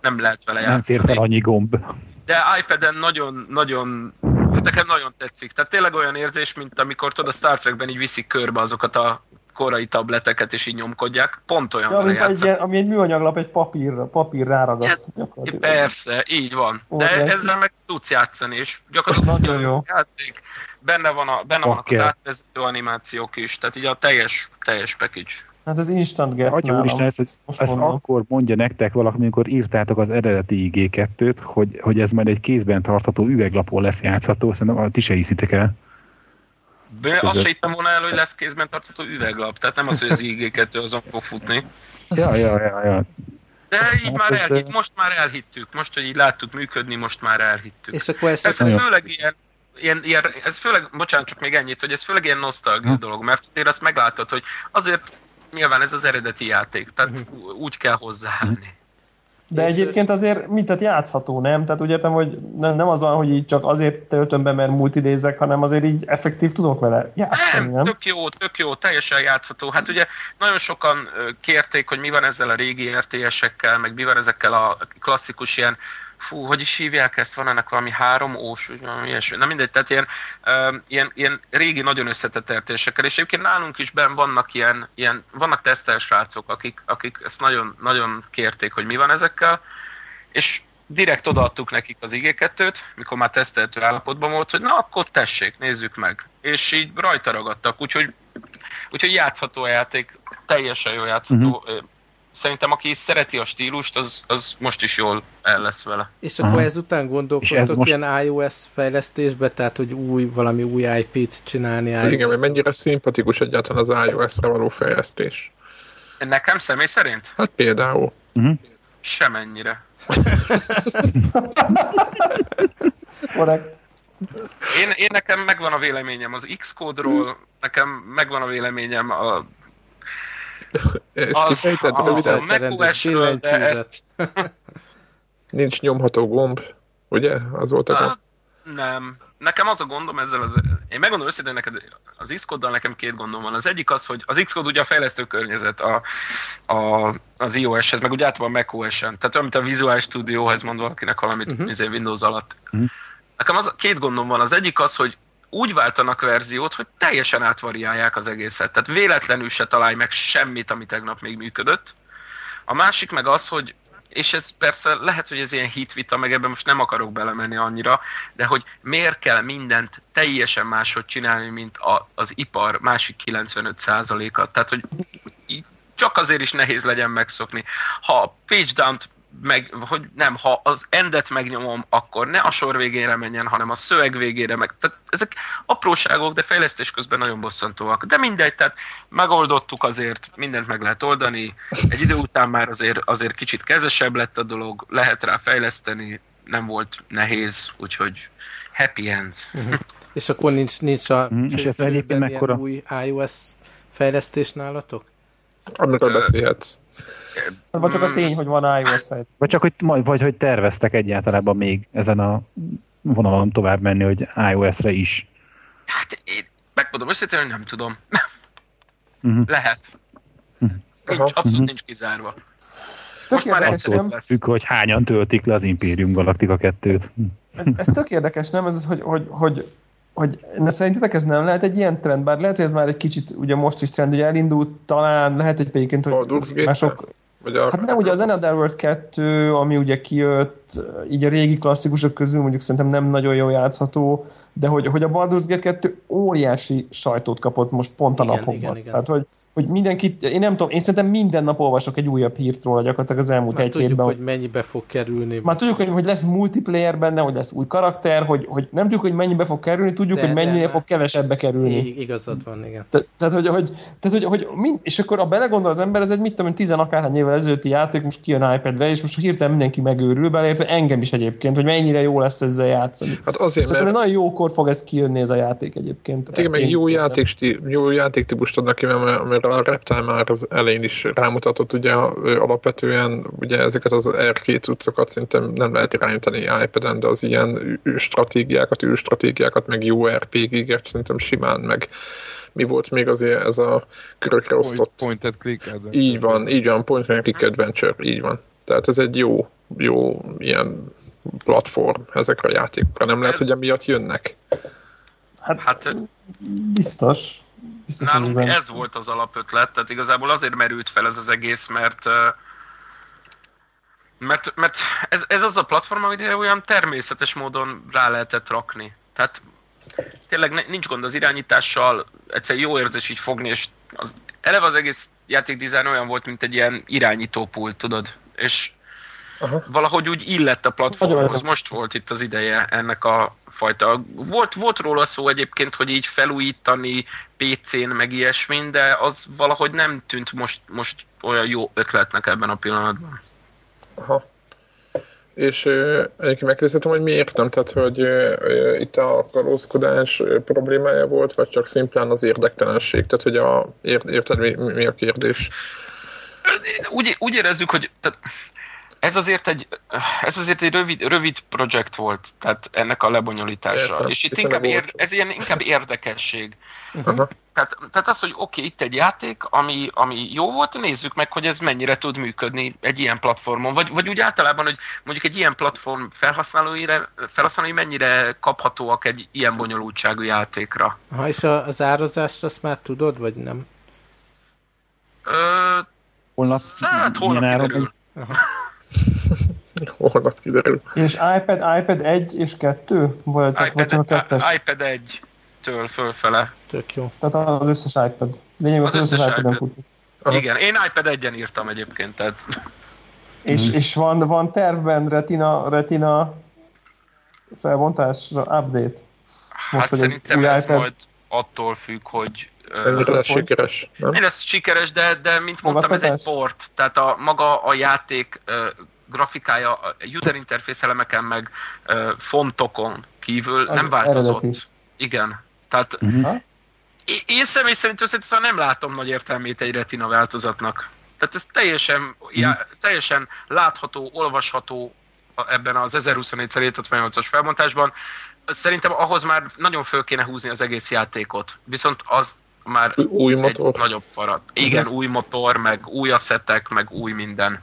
nem lehet vele játszani. Nem fér fel annyi gomb. De iPad-en nagyon, nagyon, nekem nagyon tetszik. Tehát tényleg olyan érzés, mint amikor tudod, a Star Trekben így viszik körbe azokat a korai tableteket, és így nyomkodják, pont olyan vele játszak. Ami egy műanyaglap, egy papírra, papír ráragaszt gyakorlatilag. Persze, így van. De Orlás. Ezzel meg tudsz játszani, és gyakorlatilag nagyon jó játék. Benne van a, benne okay. vannak az átvezető animációk is, tehát így a teljes, teljes package. Hát ez instant get Atya nálam. Úristen, ezt, ezt, ezt akkor mondja nektek valaki, amikor írtátok az eredeti I G kettőt, hogy, hogy ez majd egy kézben tartható üveglapon lesz játszható, szerintem ti se hiszitek el. Be, azt se hittem volna el, hogy lesz kézben tartható üveglap, tehát nem az, hogy az I G kettő azon fog futni. Ja, ja, ja, ja. De így hát már ez elhitt, most már elhittük, most, hogy így láttuk működni, most már elhittük. És akkor ez, ez, ez főleg ilyen, ilyen, ilyen, ez főleg, bocsánat, csak még ennyit, hogy ez főleg ilyen nosztalgia hm. dolog, mert azért azt meglátod, hogy azért nyilván ez az eredeti játék, tehát úgy kell hozzáállni. De egyébként azért mindent játszható, nem? Tehát úgy értem, hogy nem az van, hogy így csak azért töltöm be, mert multidézek, hanem azért így effektív tudok vele játszani, nem? nem? Tök jó, tök jó, teljesen játszható. Hát ugye nagyon sokan kérték, hogy mi van ezzel a régi er té esekkel, meg mi van ezekkel a klasszikus ilyen, fú, hogy is hívják ezt, van ennek valami három ós, valami ilyesmi, na mindegy, tehát ilyen, uh, ilyen, ilyen régi, nagyon összetett er té esekkel, és egyébként nálunk is benn vannak ilyen, ilyen vannak tesztelsrácok, akik, akik ezt nagyon, nagyon kérték, hogy mi van ezekkel, és direkt odaadtuk nekik az I G kettőt, mikor már tesztelhető állapotban volt, hogy na, akkor tessék, nézzük meg, és így rajta ragadtak, úgyhogy, úgyhogy játszható a játék, teljesen jó játszható, uh-huh. Szerintem, aki szereti a stílust, az, az most is jól el lesz vele. És akkor aha. ezután gondolkodtok ez most... ilyen iOS fejlesztésbe, tehát, hogy új, valami új I P-t csinálni iOS-t. Igen, mert mennyire szimpatikus egyáltalán az iOS-re való fejlesztés. Nekem személy szerint? Hát például. Uh-huh. Semennyire. Correct. Én, én nekem megvan a véleményem az Xcode-ról, hmm. nekem megvan a véleményem a az, az a macOS-ről, de ezt... Nincs nyomható gomb, ugye? Az volt a gomb. Nem. Nekem az a gondom ezzel az... Én megmondom összéteni neked, az Xcode-dal nekem két gondom van. Az egyik az, hogy az Xcode ugye a fejlesztő környezet a, a, az iOS-hez, meg ugye általában macOS-en. Tehát olyan, mint a Visual Studio-hez mond valakinek valamit uh-huh. Windows alatt. Uh-huh. Nekem az két gondom van. Az egyik az, hogy úgy váltanak verziót, hogy teljesen átvariálják az egészet. Tehát véletlenül se találj meg semmit, ami tegnap még működött. A másik meg az, hogy, és ez persze lehet, hogy ez ilyen hitvita, meg ebben most nem akarok belemenni annyira, de hogy miért kell mindent teljesen máshogy csinálni, mint a, az ipar másik kilencvenöt százaléka. Tehát, hogy csak azért is nehéz legyen megszokni. Ha a page down-t meg, hogy nem, ha az endet megnyomom, akkor ne a sor végére menjen, hanem a szöveg végére meg. Tehát ezek apróságok, de fejlesztés közben nagyon bosszantóak. De mindegy, tehát megoldottuk azért, mindent meg lehet oldani. Egy idő után már azért, azért kicsit kezesebb lett a dolog, lehet rá fejleszteni, nem volt nehéz, úgyhogy happy end. Uh-huh. És akkor nincs, nincs a mm, és ez egyébként mekkora új iOS fejlesztés nálatok? Amikor beszélhetsz. Vagy csak a tény, hogy van iOS fejlesztés. Vagy csak, hogy, vagy, hogy terveztek egyáltalában még ezen a vonalon tovább menni, hogy iOS-re is. Hát én megmondom összétlen, hogy nem tudom. Uh-huh. Lehet. Uh-huh. Nincs, abszolút uh-huh. nincs kizárva. Tök érdekes, nem? Függ, hogy hányan töltik le az Imperium Galactica kettőt. Ez, ez tök érdekes, nem? Ez az, hogy, hogy, hogy, hogy szerintetek ez nem lehet egy ilyen trend? Bár lehet, hogy ez már egy kicsit, ugye most is trend, ugye elindult talán, lehet, hogy egyébként, hogy mások... Hát nem, ugye az Another World kettő, ami ugye kijött, így a régi klasszikusok közül mondjuk szerintem nem nagyon jól játszható, de hogy, hogy a Baldur's Gate kettő óriási sajtót kapott most pont a igen, napokban. Igen, igen. Tehát, hogy, hogy mindenkit, én nem tudom, én szerintem minden nap olvasok egy újabb hírt róla gyakorlatilag az elmúlt már egy tudjuk, hétben. Már tudjuk, hogy mennyibe fog kerülni. Már tudjuk, hogy, hogy lesz multiplayer benne, hogy lesz új karakter, hogy, hogy nem tudjuk, hogy mennyibe fog kerülni, tudjuk, de, hogy mennyire fog kevesebbe kerülni. Igazad van, igen. Te, tehát, hogy, hogy, tehát, hogy, hogy mind, és akkor a belegondol az ember, ez egy mit tudom én, tizen akárhány évvel ezelőtti játék, most kijön iPadre, és most hirtelen mindenki megőrül beleértve, engem is egyébként, hogy mennyire jó lesz ezzel játszani. Hát azért, szóval mert... nagyon jókor fog ez kijönni ez a játék egyébként. Hát, igen, meg jó játék, jó játéktípust adnak ki, mert a Reptile már az elején is rámutatott, ugye alapvetően ugye ezeket az er kettő cuccokat szinte nem lehet irányítani iPad-en, de az ilyen stratégiákat, űrstratégiákat, meg jó er pé gé-ket szerintem simán, meg mi volt még azért ez a körökre osztott... Point and click adventure. Így van, így van, point and click adventure, így van. Tehát ez egy jó, jó ilyen platform ezekre a játékokra. Nem lehet, hogy emiatt jönnek? Hát, hát biztos. Biztosan nálunk van. Ez volt az alapötlet, tehát igazából azért merült fel ez az egész, mert mert, mert ez, ez az a platform, amire olyan természetes módon rá lehetett rakni. Tehát tényleg nincs gond az irányítással, egyszerűen jó érzés így fogni, és az, eleve az egész játékdizájn olyan volt, mint egy ilyen irányítópult, tudod? És aha. Valahogy úgy illett a platformhoz, most volt itt az ideje ennek a fajta. Volt, volt róla szó egyébként, hogy így felújítani pé cén meg ilyesmin, de az valahogy nem tűnt most, most olyan jó ötletnek ebben a pillanatban. Aha. És ö, egyébként megkérdeztem, hogy miért nem? Tehát, hogy ö, ö, itt a kalózkodás problémája volt, vagy csak szimplán az érdektelenség? Tehát, hogy a, ér, érted, mi, mi a kérdés? Úgy, úgy érezzük, hogy... Tehát, Ez azért egy, ez azért egy rövid, rövid projekt volt, tehát ennek a lebonyolítása. Értem, és itt inkább ér, ez ilyen inkább érdekesség. Uh-huh. Tehát, tehát az, hogy oké, okay, itt egy játék, ami, ami jó volt, nézzük meg, hogy ez mennyire tud működni egy ilyen platformon. Vagy, vagy úgy általában, hogy mondjuk egy ilyen platform felhasználói, felhasználói mennyire kaphatóak egy ilyen bonyolultságú játékra. Ha, és az árazást azt már tudod, vagy nem? Ö, holnap, hát holnap kiderül. Holnap kiderül. És iPad, iPad egy és kettő? Vagy iPad, iPad egytől fölfele. Tök jó. Tehát az összes iPad. Lényegében az, az összes, összes iPad-en futjuk. Igen, én iPad egyen írtam egyébként. Tehát. És, hmm. és van, van tervben retina, retina felbontásra update? Most, hát szerintem ez iPad... majd attól függ, hogy ez lesz sikeres, nem? Én lesz sikeres, de, de mint mondtam, ez egy port. Tehát a, maga a játék uh, grafikája, a user interface elemeken meg uh, fontokon kívül az nem változott. Eredeti. Igen. Tehát uh-huh. én személy szerint összetesen nem látom nagy értelmét egy retina változatnak. Tehát ez teljesen, uh-huh. já, teljesen látható, olvasható ebben az ezerhuszonnégy szer hétszázhatvannyolcas felbontásban. Szerintem ahhoz már nagyon föl kéne húzni az egész játékot. Viszont az már új motor. Egy nagyobb farad. Igen, uh-huh. új motor, meg új asszetek, meg új minden.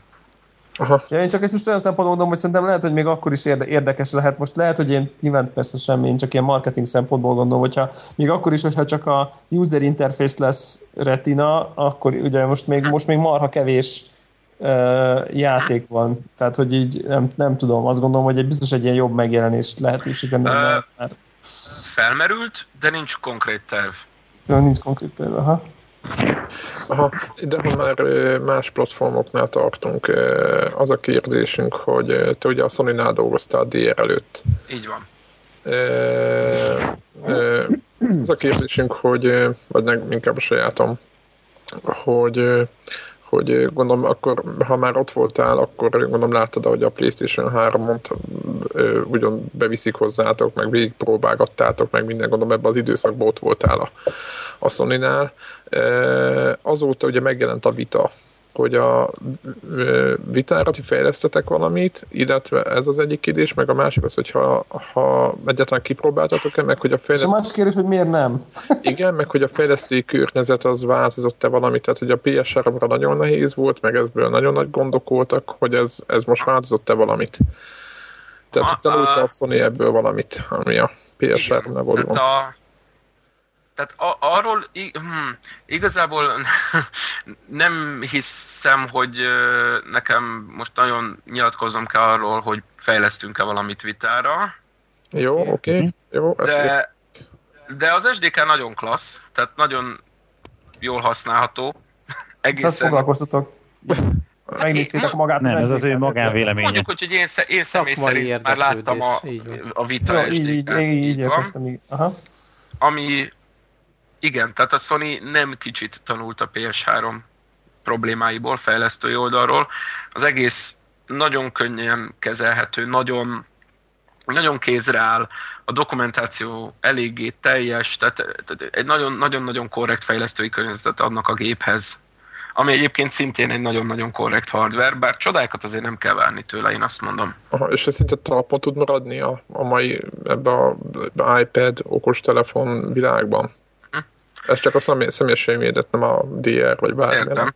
Aha. Ja, én csak egy most olyan szempontból mondom, hogy szerintem lehet, hogy még akkor is érde- érdekes lehet. Most lehet, hogy én nyilván persze semmi, én csak ilyen marketing szempontból gondolom, hogyha még akkor is, hogyha csak a user interface lesz retina, akkor ugye most még, most még marha kevés uh, játék van. Tehát, hogy így nem, nem tudom, azt gondolom, hogy egy biztos egy ilyen jobb megjelenés lehetőség. Uh, felmerült, de nincs konkrét terv. Nincs konkrét terve, aha. Aha, de ha már más platformoknál tartunk, az a kérdésünk, hogy te ugye a Sony-nál dolgoztál dé er előtt. Így van. Az a kérdésünk, hogy, vagy nem, inkább a sajátom, hogy, hogy gondolom, akkor, ha már ott voltál, akkor gondolom láttad, hogy a PlayStation hármat ugyan beviszik hozzátok, meg végigpróbálgattátok, meg minden, gondolom ebben az időszakban ott voltál a, a Sony-nál. Azóta ugye megjelent a Vita, hogy a vitára ti fejlesztetek valamit, illetve ez az egyik kérdés, meg a másik az, hogy ha, ha egyáltalán kipróbáltatok-e, meg hogy a fejlesztő... A másik kérdés, hogy miért nem? Igen, meg hogy a fejlesztői környezet az változott-e valamit, tehát hogy a pé es háromra nagyon nehéz volt, meg ezből nagyon nagy gondok voltak, hogy ez, ez most változott-e valamit. Tehát hogy tanulta a Sony ebből valamit, ami a pé es háromnál volt. Tehát a, arról hmm, igazából nem hiszem, hogy nekem most nagyon nyilatkozom kell arról, hogy fejlesztünk-e valamit vitára. Jó, oké. Okay. Jó, de, de az es dé ká nagyon klassz, tehát nagyon jól használható. Egészen... Tehát foglalkoztatok. Megnéztétek magát. Nem, ez az ő magánvéleménye. Mondjuk, hogy én, szem, én személy szerint már láttam a, a vita es dé ká. Így, így, így, így értettem, így. Aha. Ami... Igen, tehát a Sony nem kicsit tanult a pé es három problémáiból, fejlesztői oldalról. Az egész nagyon könnyen kezelhető, nagyon, nagyon kézre áll, a dokumentáció eléggé teljes, tehát, tehát egy nagyon-nagyon korrekt fejlesztői környezetet adnak a géphez, ami egyébként szintén egy nagyon-nagyon korrekt hardware, bár csodákat azért nem kell várni tőle, én azt mondom. Aha, és ez szinte talpon tud maradni a, a mai ebbe a, ebbe a iPad, okostelefon világban? Ez csak a személyiségvédet, nem a dé er, vagy bármi. Értem.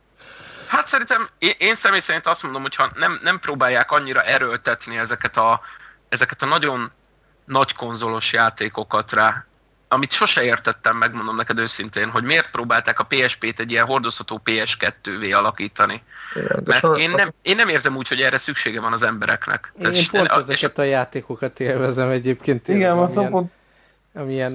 Hát szerintem, én, én személy szerint azt mondom, hogyha nem, nem próbálják annyira erőltetni ezeket a, ezeket a nagyon nagy konzolos játékokat rá, amit sose értettem, megmondom neked őszintén, hogy miért próbálták a pé es pét egy ilyen hordozható pé es kettővé alakítani. Igen, mert so... én, nem, én nem érzem úgy, hogy erre szüksége van az embereknek. Én, én pont a, ezeket a játékokat élvezem egyébként. Igen, azt mondom.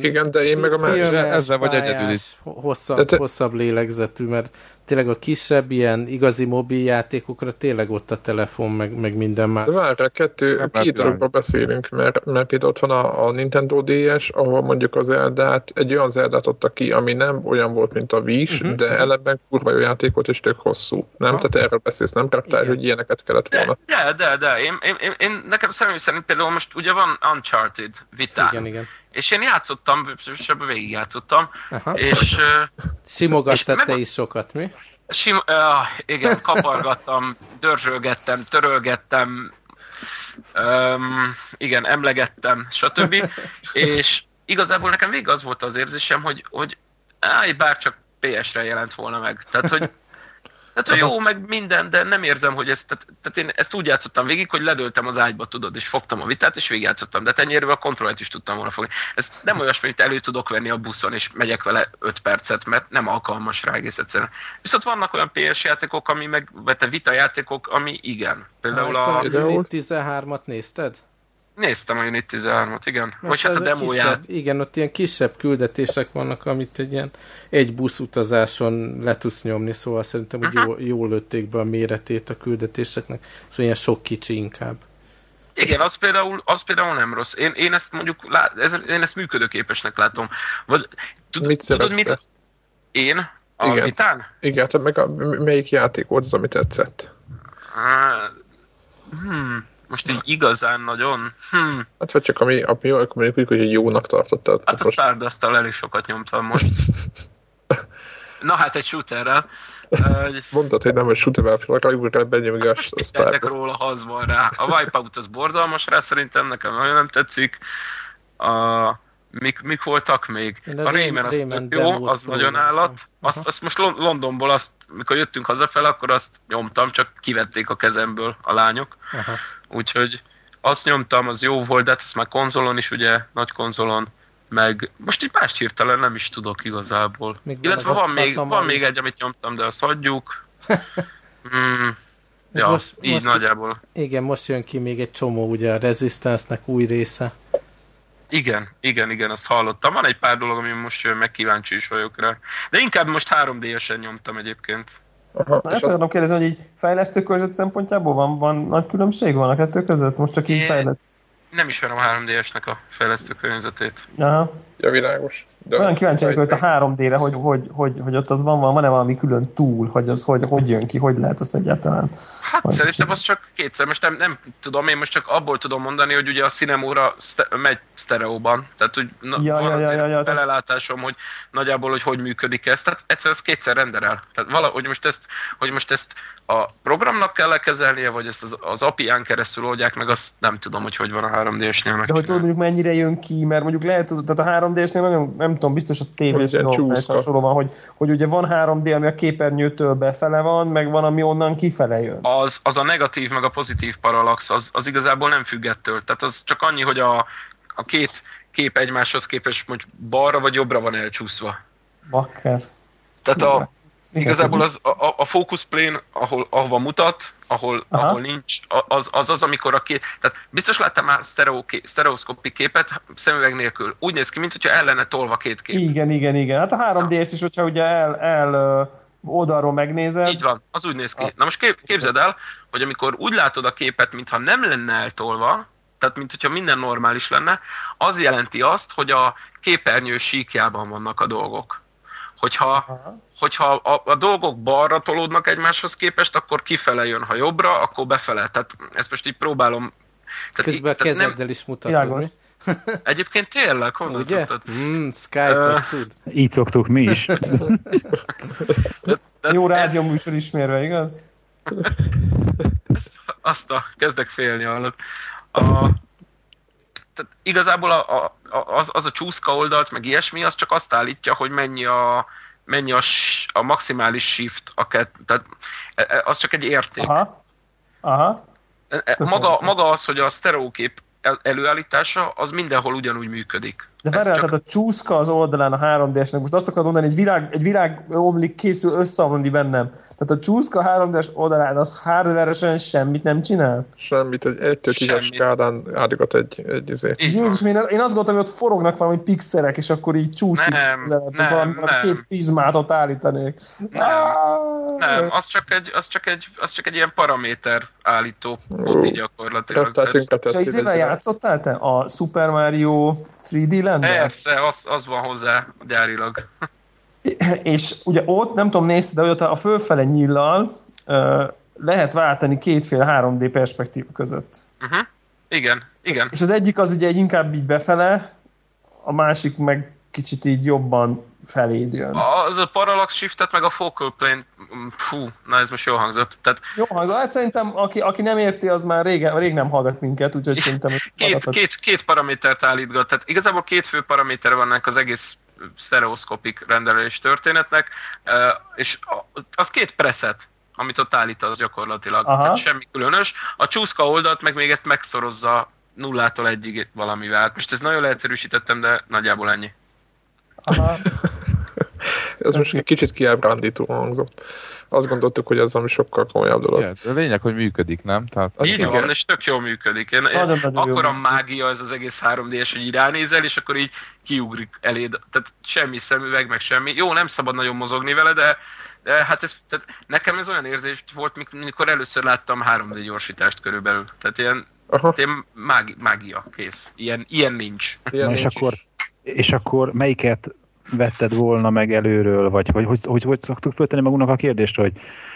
Igen, de én meg a másik, ezzel vagy egyedül is. Hosszabb, te... hosszabb lélegzetű, mert tényleg a kisebb, ilyen igazi mobil játékokra tényleg ott a telefon, meg, meg minden más. De várj, kettő, két dologról beszélünk, mert, mert például ott van a, a Nintendo dé es, ahol mondjuk az Zeldát, egy olyan Zeldát adtak ki, ami nem olyan volt, mint a Wii-s, uh-huh. de ellenben kurva jó játék volt, és tök hosszú. Nem? Ha. Tehát erről beszélsz, nem reptál, hogy ilyeneket kellett volna. De, de, de, én, én, én, én nekem személy szerint például most ugye van Uncharted vitán. Igen, igen. És én játszottam, és végigjátszottam. Aha. És... Simogattad te meg... is sokat, mi? Sim... Uh, igen, kapargattam, dörzsölgettem, törölgettem, um, igen, emlegettem, stb. És igazából nekem végig az volt az érzésem, hogy, hogy áj, bárcsak pé es-re jelent volna meg. Tehát, hogy Tehát, hogy jó, meg minden, de nem érzem, hogy ezt, tehát, tehát én ezt úgy játszottam végig, hogy ledöltem az ágyba, tudod, és fogtam a vitát, és végigjátszottam, de tenyérvel a kontrollát is tudtam volna fogni. Ez nem olyasmi, mint elő tudok venni a buszon, és megyek vele öt percet, mert nem alkalmas rá egész egyszerűen. Viszont vannak olyan pé es játékok, ami meg, vagy te vita játékok, ami igen. Például a... a Unit tizenhármat nézted? Néztem a Unit tizenhármat, igen. Vagy hát a demóját. Kisebb, igen, ott ilyen kisebb küldetések vannak, amit egy ilyen egy buszutazáson le tudsz nyomni, szóval szerintem hogy jól, jól lőtték be a méretét a küldetéseknek, szóval ilyen sok kicsi inkább. Igen, az például, az például nem rossz. Én, én ezt mondjuk, lá, ez, én ezt működőképesnek látom. Vagy, tud, mit tudod, mit? Én? A igen. Vitán? Igen, tehát meg a, melyik játék volt az, amit tetszett? Hmm... Most így igazán nagyon... Hm. Hát vagy csak ami, ami jól, mondjuk, hogy jónak tartottad. Hát a Stardust-tal elég sokat nyomtam most. Na hát egy shooterrel. Mondtad, hogy nem egy shooterrel, rajúrra benyomja a Stardust. Tettek róla, ha az van rá. A Wipeout az borzalmas rá, szerintem nekem nagyon nem tetszik. A... Mik, mik voltak még? A Rayman az tök jó, az nagyon állat. Azt, azt most Londonból, azt, mikor jöttünk hazafele, akkor azt nyomtam, csak kivették a kezemből a lányok. Aha. Úgyhogy azt nyomtam, az jó volt, de ezt már konzolon is, ugye, nagy konzolon, meg most így más hirtelen nem is tudok igazából. Még Illetve van még, van még egy, amit nyomtam, de azt hagyjuk. mm. Ja, most, így most, nagyjából. Igen, most jön ki még egy csomó, ugye, a Resistance-nek új része. Igen, igen, igen, azt hallottam. Van egy pár dolog, ami most jön, meg kíváncsi is vagyok rá. De inkább most három dé-esen nyomtam egyébként. Aha, és azt tudom kérdezni, hogy így fejlesztő körzet szempontjából van, van nagy különbség van a kettő között? Most csak így fejlett. Nem ismerem a három dé-esnek a fejlesztő környezetét. Aha. Ja, világos. De olyan kíváncsi vagyok a három dére, hogy, hogy, hogy, hogy ott az van, van-e valami külön túl, hogy az hogy, hogy jön ki, hogy lehet ezt egyáltalán. Hát hogy szerintem ki. Az csak kétszer, most nem, nem tudom, én most csak abból tudom mondani, hogy ugye a Sine Mora szte- megy sztereóban, tehát úgy ja, van ja, ja, ja, ja, belelátásom, hogy nagyjából, hogy hogy működik ez, tehát egyszer ez kétszer renderel. Tehát valahogy most ezt, hogy most ezt a programnak kell lekezelnie, vagy ezt az, az á pé í-n keresztül oldják meg, azt nem tudom, hogy hogy van a három dé-snél meg. De hogy tudjuk, mennyire jön ki, mert mondjuk lehet, tehát a három dé-snél nagyon, nem tudom, biztos a tévés hasonló van, hogy, hogy ugye van három dé, ami a képernyőtől befele van, meg van, ami onnan kifele jön. Az, az a negatív, meg a pozitív parallax, az, az igazából nem függ ettől. Tehát az csak annyi, hogy a, a két kép egymáshoz képest mondjuk balra vagy jobbra van elcsúszva. Bakker. Tehát a igazából az, a, a focus plane, ahol, ahova mutat, ahol, ahol nincs, az, az az, amikor a két... Tehát biztos láttam már sztereoszkopi képet szemüveg nélkül. Úgy néz ki, mint hogyha el lenne tolva két kép. Igen, igen, igen. Hát a három dé-s is, hogyha ugye el, el oldalról megnézed... Így van, az úgy néz ki. Na most kép, képzeld el, hogy amikor úgy látod a képet, mintha nem lenne eltolva, tehát mint hogyha minden normális lenne, az jelenti azt, hogy a képernyő síkjában vannak a dolgok. Hogyha, hogyha a, a dolgok balra tolódnak egymáshoz képest, akkor kifele jön, ha jobbra, akkor befele. Tehát ezt most így próbálom... Tehát közben így, a kezeddel nem... is mutatod. Egyébként tényleg, honnan tudtad? Mm, Skype, azt tud. Így szoktuk mi is. de, de jó rádió műsor ismerve, igaz? Azt a... Kezdek félni alatt. A... Tehát igazából a, a, az, az a csúszka oldalt, meg ilyesmi, az csak azt állítja, hogy mennyi a, mennyi a, a maximális shift, a kett, tehát az csak egy érték. Aha. Aha. Maga, maga az, hogy a sztereókép előállítása, az mindenhol ugyanúgy működik. De várjál, csak... tehát a csúszka az oldalán a három dé-snek, most azt akarod mondani, egy virág, egy virág omlik, készül összeomlani bennem. Tehát a csúszka három dé-s oldalán az hardveresen semmit nem csinál? Semmit, egy egytől tízes skálán áldogott egy, egy izét. Jézus, én azt gondoltam, hogy ott forognak valami pixelek, és akkor így csúszik. Nem, nem, nem. Két pizmát ott állítanék. Nem, az csak egy ilyen paraméter állító poti gyakorlatilag. És egy szépen játszottál te a Super Mario három dé Lendel? Persze, az, az van hozzá gyárilag. És ugye ott, nem tudom nézted, de hogy a fölfele nyíllal uh, lehet váltani kétféle három dé perspektíva között. Uh-huh. Igen, igen. És az egyik az ugye inkább így befele, a másik meg kicsit így jobban feléd jön. Az a parallax shiftet meg a focal plane, fú, na ez most jól hangzott. Tehát... Jó hangzott, hát szerintem aki, aki nem érti, az már régen, rég nem hallgat minket, úgyhogy szerintem... Két, két, két paramétert állítgat, tehát igazából két fő paraméter vannak az egész sztereoszkopik rendelés történetnek, és az két preset, amit ott állít az gyakorlatilag, tehát semmi különös. A csúszka oldalt meg még ezt megszorozza nullától egyig valamivel. Most ezt nagyon leegyszerűsítettem, de nagyjából ennyi. Aha. Ez most egy kicsit kiábrándítóan hangzott. Azt gondoltuk, hogy ez ami sokkal komolyabb dolog. Igen, a lényeg, hogy működik, nem? Tehát az így van, és tök jól működik. Én, én akkora jó mágia ez az egész három dé-es, hogy így ránézel, és akkor így kiugrik eléd. Tehát semmi szemüveg, meg semmi. Jó, nem szabad nagyon mozogni vele, de, de hát ez, tehát nekem ez olyan érzés volt, mikor először láttam három dé gyorsítást körülbelül. Tehát ilyen, ilyen mági, mágia, kész. Ilyen, ilyen nincs. Ilyen Na, nincs és akkor... És akkor melyiket vetted volna meg előről, vagy hogy, hogy, hogy, hogy szoktuk föltenni magunknak a kérdést, hogy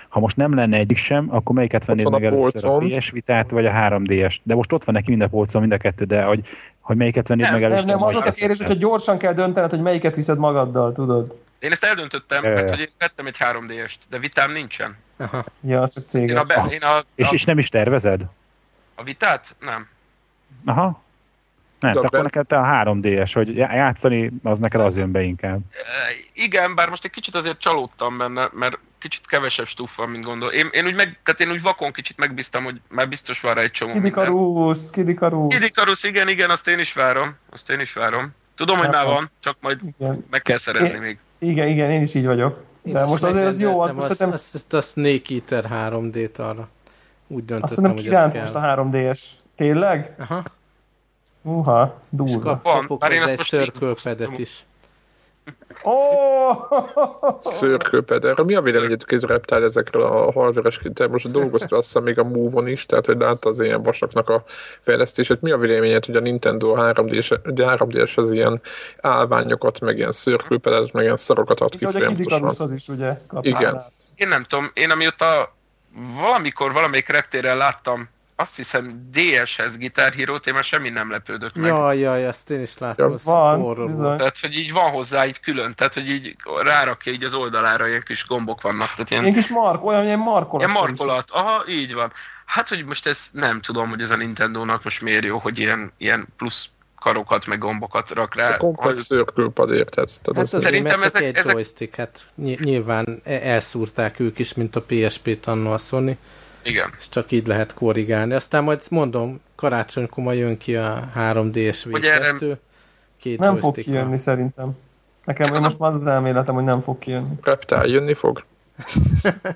ha most nem lenne egyik sem, akkor melyiket vennéd meg a először, a pé es Vitát vagy a három dé-est? De most ott van neki mind a polcon, mind a kettő, de hogy, hogy melyiket vennéd nem, meg először? Nem, nem, az a kérdés, hogyha gyorsan kell döntened, hogy melyiket viszed magaddal, tudod? Én ezt eldöntöttem, e... mert hogy én vettem egy három dé-est, de Vitám nincsen. Aha. Ja, csak céges. Én a, én a, a... És, és nem is tervezed? A Vitát? Nem. Aha. Nem, de akkor neked te a három dé-es, hogy játszani, az neked az jön be inkább. Igen, bár most egy kicsit azért csalódtam benne, mert kicsit kevesebb stuff van, mint gondol. Én, én, úgy meg, tehát én úgy vakon kicsit megbíztam, hogy már biztos van rá egy csomó. Kid Icarus, Kid Icarus. Kid Icarus, igen, igen, azt én is várom. Azt én is várom. Tudom, hogy már van, csak majd igen. meg kell szerezni é, még. Igen, igen, én is így vagyok. De én most azért ez jó, azt mondtam. Azt a Snake Eater három dé-t arra. Úgy döntöttem, hogy ez kell. Most a három dé-es. Tényleg? Aha. Uha, durva. És kapok hozzá egy circle padet is. Oh! Szőrkőped. Mi a véleményetek az Reptile ezekről a hardveres, te most dolgoztál aztán még a Move-on is, tehát hogy látta az ilyen vasaknak a fejlesztését. Mi a véleményed, hogy a Nintendo három dés-hez az ilyen állványokat, meg ilyen szőrkőpedet, meg ilyen szarokat ad ki? Ugye Kid Icarus az is, ugye? Igen. Én nem tudom, én amióta valamikor valamelyik reptéren láttam, azt hiszem dé es-hez gitárhírót, én már semmi nem lepődött meg. Jaj, jaj, ezt én is láttam. Ja, van, tehát, hogy így van hozzá így külön, tehát, hogy így rárakja így az oldalára, ilyen kis gombok vannak. Tehát ilyen, ilyen kis mark, olyan ilyen markolat. Ilyen markolat, aha, így van. Hát, hogy most ez nem tudom, hogy ez a Nintendónak most miért jó, hogy ilyen, ilyen plusz karokat, meg gombokat rak rá. A komplex szőrkőpad érted. Hát az azért, mert csak ezek, egy ezek... joystick, hát nyilván elszúrták ők is, mint a pé es pét annó a Sony. Igen. És csak így lehet korrigálni. Aztán majd mondom, karácsonykor majd jön ki a három dés vé kettő. Két nem fog kijönni szerintem. Nekem az most már az az elméletem, hogy nem fog kijönni. Reptile jönni fog?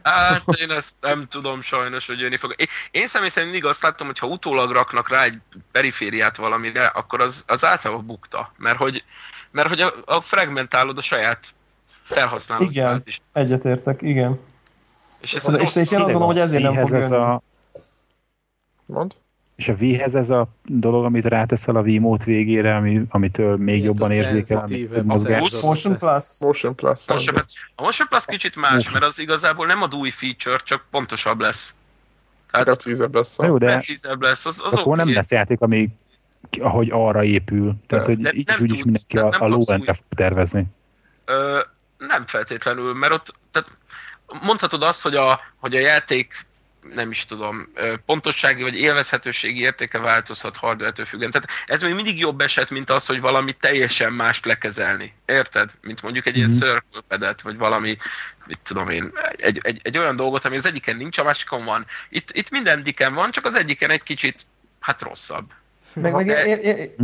Hát én ezt nem tudom sajnos, hogy jönni fog. Én, én személy szerint mindig azt láttam, hogy ha utólag raknak rá egy perifériát valamire, akkor az, az általában bukta. Mert hogy, mert hogy a, a fragmentálod a saját felhasználót. Igen, egyetértek, igen. És, ez és, és én azt gondolom, hogy ezért nem fog ez a... Mond? És a Wii-hez ez a dolog, amit ráteszel a Wiimote végére, ami, amitől még Ilyen jobban érzékel. Motion Plus. Motion Plus. A Motion Plus kicsit más, Motion. Mert az igazából nem ad új feature, csak pontosabb lesz. Tehát precízebb lesz. Jó, de precízebb lesz. Az, az akkor nem lesz játék, ami, ahogy arra épül. Tehát, hogy de így úgyis mindenki a, a low-end-re fog tervezni. Ö, nem feltétlenül, mert ott... Tehát mondhatod azt, hogy a, hogy a játék, nem is tudom, pontossági vagy élvezhetőségi értéke változhat hardware-től függően. Tehát ez még mindig jobb eset, mint az, hogy valami teljesen mást lekezelni. Érted? Mint mondjuk egy mm. ilyen szörföpedet, vagy valami, mit tudom én, egy, egy, egy olyan dolgot, ami az egyiken nincs, a másikon van. Itt, itt minden diken van, csak az egyiken egy kicsit, hát rosszabb. Meg, meg de... én, én, én,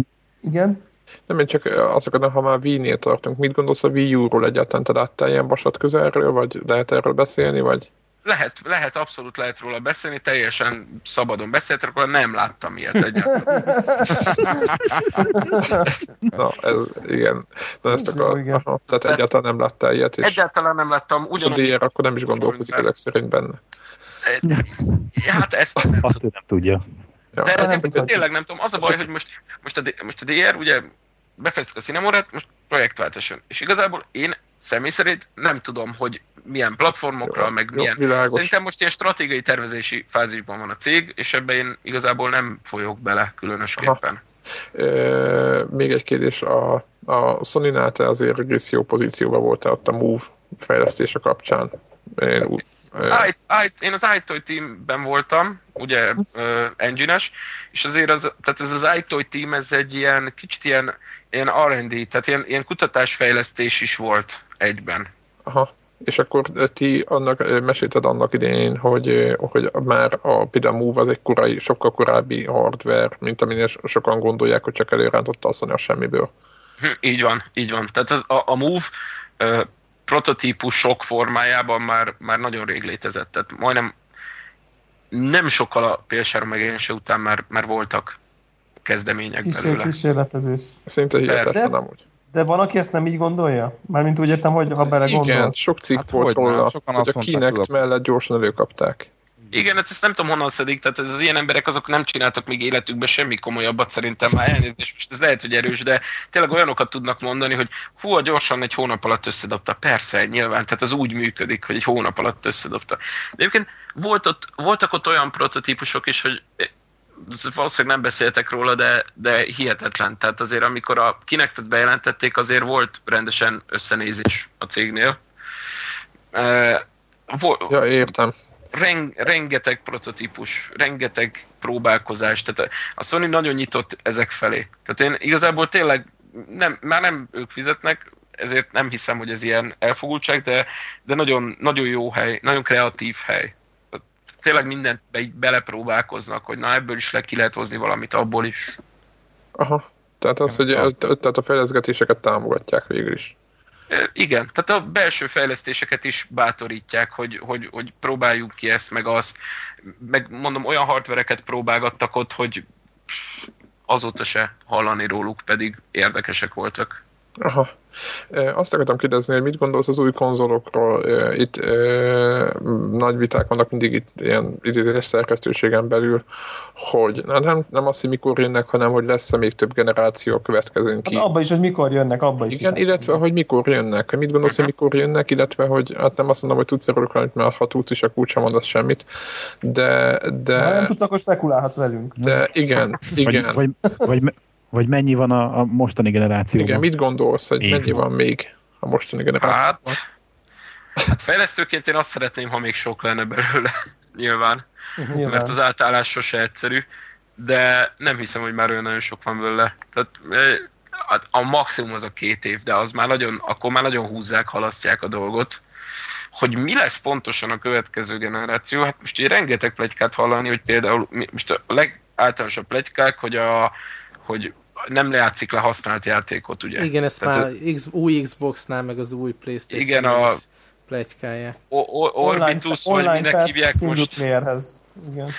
igen? Nem, én csak azt akarom, ha már Wii-nél tartunk. Mit gondolsz a Wii U-ról egyáltalán? Te láttál ilyen vasat közelről, vagy lehet erről beszélni, vagy? Lehet, lehet, abszolút lehet róla beszélni, teljesen szabadon beszéltek, akkor nem láttam ilyet egyáltalán. Na, ez, igen. Na, ezt akarom. Aha, tehát egyáltalán nem láttál ilyet is. Egyáltalán nem láttam. Ugyanúgy... És a dé er akkor nem is gondolkozik ezek szerint benne. Hát ezt nem Azt nem tudja. Ja, de nem, nem, nem, tényleg nem tudom, az a baj, hogy most, most, a, most a dé er, ugye befejeztük a Sine Morát, most Project Váltáson. És igazából én személy szerint nem tudom, hogy milyen platformokra, jó, meg jó, milyen... Világos. Szerintem most ilyen stratégiai tervezési fázisban van a cég, és ebben én igazából nem folyok bele különösképpen. E, még egy kérdés, a, a Sony-nál te azért egész jó pozícióban voltál ott a Move fejlesztése kapcsán. Én úgy... I, I, én az iToy teamben voltam, ugye uh, engine-es, és azért az, tehát ez az iToy team, ez egy ilyen kicsit ilyen, ilyen er end dé, tehát ilyen, ilyen kutatásfejlesztés is volt egyben. Aha, és akkor ti annak, mesélted annak idején, hogy, hogy már a például Move az egy korai, sokkal korábbi hardware, mint amilyen sokan gondolják, hogy csak előrántotta a Sony a semmiből. Így van, így van. Tehát az, a, a Move... Uh, prototípusok formájában már, már nagyon rég létezett. Tehát majdnem nem sokkal a pé es három megjelenése után már, már voltak kezdemények Kisé, belőle. Kísérletezés. Szinte hihetetlen amúgy. De van, aki ezt nem így gondolja? Mármint úgy értem, hogy ha bele gondol. Igen, sok cikk hát volt róla, hogy a Kinect mellett gyorsan előkapták. Igen, hát ezt nem tudom honnan szedik, tehát az ilyen emberek azok nem csináltak még életükben semmi komolyabbat szerintem, már elnézést, most ez lehet, hogy erős, de tényleg olyanokat tudnak mondani, hogy hú, gyorsan egy hónap alatt összedobta. Persze, nyilván, tehát az úgy működik, hogy egy hónap alatt összedobta. De egyébként volt ott, voltak ott olyan prototípusok is, hogy valószínűleg nem beszéltek róla, de, de hihetetlen. Tehát azért amikor a Kinectet bejelentették, azért volt rendesen összenézés a cégnél. Uh, vol- ja, értem. Ren, rengeteg prototípus, rengeteg próbálkozás, tehát a Sony nagyon nyitott ezek felé. Tehát én igazából tényleg nem, már nem ők fizetnek, ezért nem hiszem, hogy ez ilyen elfogultság, de, de nagyon, nagyon jó hely, nagyon kreatív hely. Tehát tényleg mindent be, belepróbálkoznak, hogy na ebből is le ki lehet hozni valamit, abból is. Aha, tehát az, hogy tehát a fejleszgetéseket támogatják végül is. Igen, tehát a belső fejlesztéseket is bátorítják, hogy, hogy, hogy próbáljuk ki ezt, meg azt. Meg mondom, olyan hardvereket próbálgattak ott, hogy azóta se hallani róluk, pedig érdekesek voltak. Aha. Azt akartam kérdezni, hogy mit gondolsz az új konzolokról? Itt eh, nagy viták vannak mindig itt ilyen idézőes szerkesztőségen belül, hogy nem, nem az, hogy mikor jönnek, hanem hogy lesz-e még több generáció a következőn ki. Hát abba is, hogy mikor jönnek, abba is. Igen, viták. Illetve, hogy mikor jönnek. Mit gondolsz, hogy mikor jönnek, illetve, hogy hát nem azt mondom, hogy tudsz erről, mert már ha tudsz is, a kulcs sem mondasz semmit. De, de... Ha nem tudsz, akkor spekulálhatsz velünk. De igen, igen. Vagy, vagy, vagy... Vagy mennyi van a, a mostani generációban? Igen, mit gondolsz, hogy mennyi van még a mostani generációban? Hát, hát fejlesztőként én azt szeretném, ha még sok lenne belőle, nyilván. nyilván. Mert az átállás sose egyszerű, de nem hiszem, hogy már olyan nagyon sok van belőle. Tehát a maximum az a két év, de az már nagyon, akkor már nagyon húzzák, halasztják a dolgot. Hogy mi lesz pontosan a következő generáció? Hát most így rengeteg pletykát hallani, hogy például most a legáltalánosabb pletykák, hogy a hogy nem lejátszik le használt játékot, ugye? Igen, ez már a X, új Xboxnál, meg az új PlayStation igen, a pletykája. Orbitus, online, vagy minek hívják single most. Playerhez. Igen.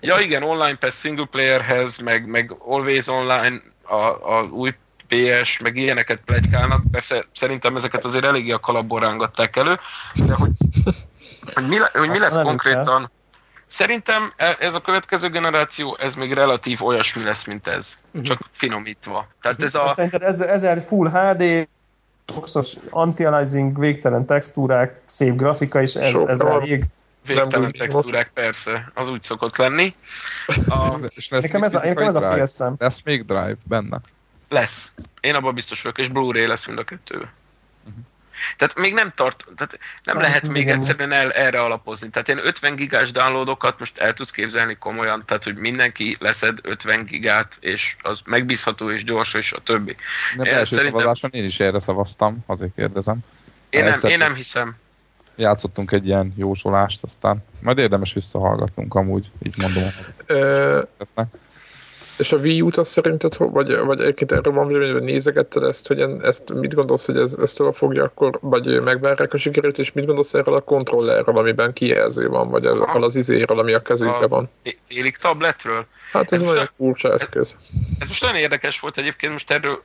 Ja igen, Online Pass single playerhez, meg, meg Always Online, a, a új pé es, meg ilyeneket pletykálnak. Persze szerintem ezeket azért eléggé a kalapból rángatták elő, de hogy, hogy, mi, le, hogy mi lesz nem konkrétan... Kell. Szerintem ez a következő generáció, ez még relatív olyasmi lesz, mint ez. Uh-huh. Csak finomítva. Tehát ez a... Szerinted ez, ezer full há dé, boxos anti-aliasing, végtelen textúrák, szép grafika is, ez, ez elég... Végtelen textúrák, persze. Az úgy szokott lenni. A... És nekem ez a, nekem ez a félszem. Lesz még Drive benne? Lesz. Én abban biztos vagyok, és Blu-ray lesz mind a kettő. Uh-huh. Tehát még nem tart, tehát nem ah, lehet még igen. Egyszerűen el, erre alapozni. Tehát én ötven gigás downloadokat most el tudsz képzelni komolyan, tehát hogy mindenki leszed ötven gigát, és az megbízható és gyors, és a többi. De belső szerintem... szavazáson én is erre szavaztam, azért kérdezem. Én nem, én nem hiszem. Játszottunk egy ilyen jósolást, aztán majd érdemes visszahallgatnunk amúgy, így mondom. És a Wii U-t azt szerinted, vagy, vagy egyébként erről van, hogy nézegetted ezt, hogy en, ezt mit gondolsz, hogy ez, ezt hova fogja akkor, vagy megvárják a sikerét, és mit gondolsz erről a kontrollerről, amiben kijelző van, vagy erről az izéről, ami a kezünkben van? Élik tabletről? Hát ez, ez nagyon furcsa eszköz. Ez, ez most nagyon érdekes volt egyébként, most erről,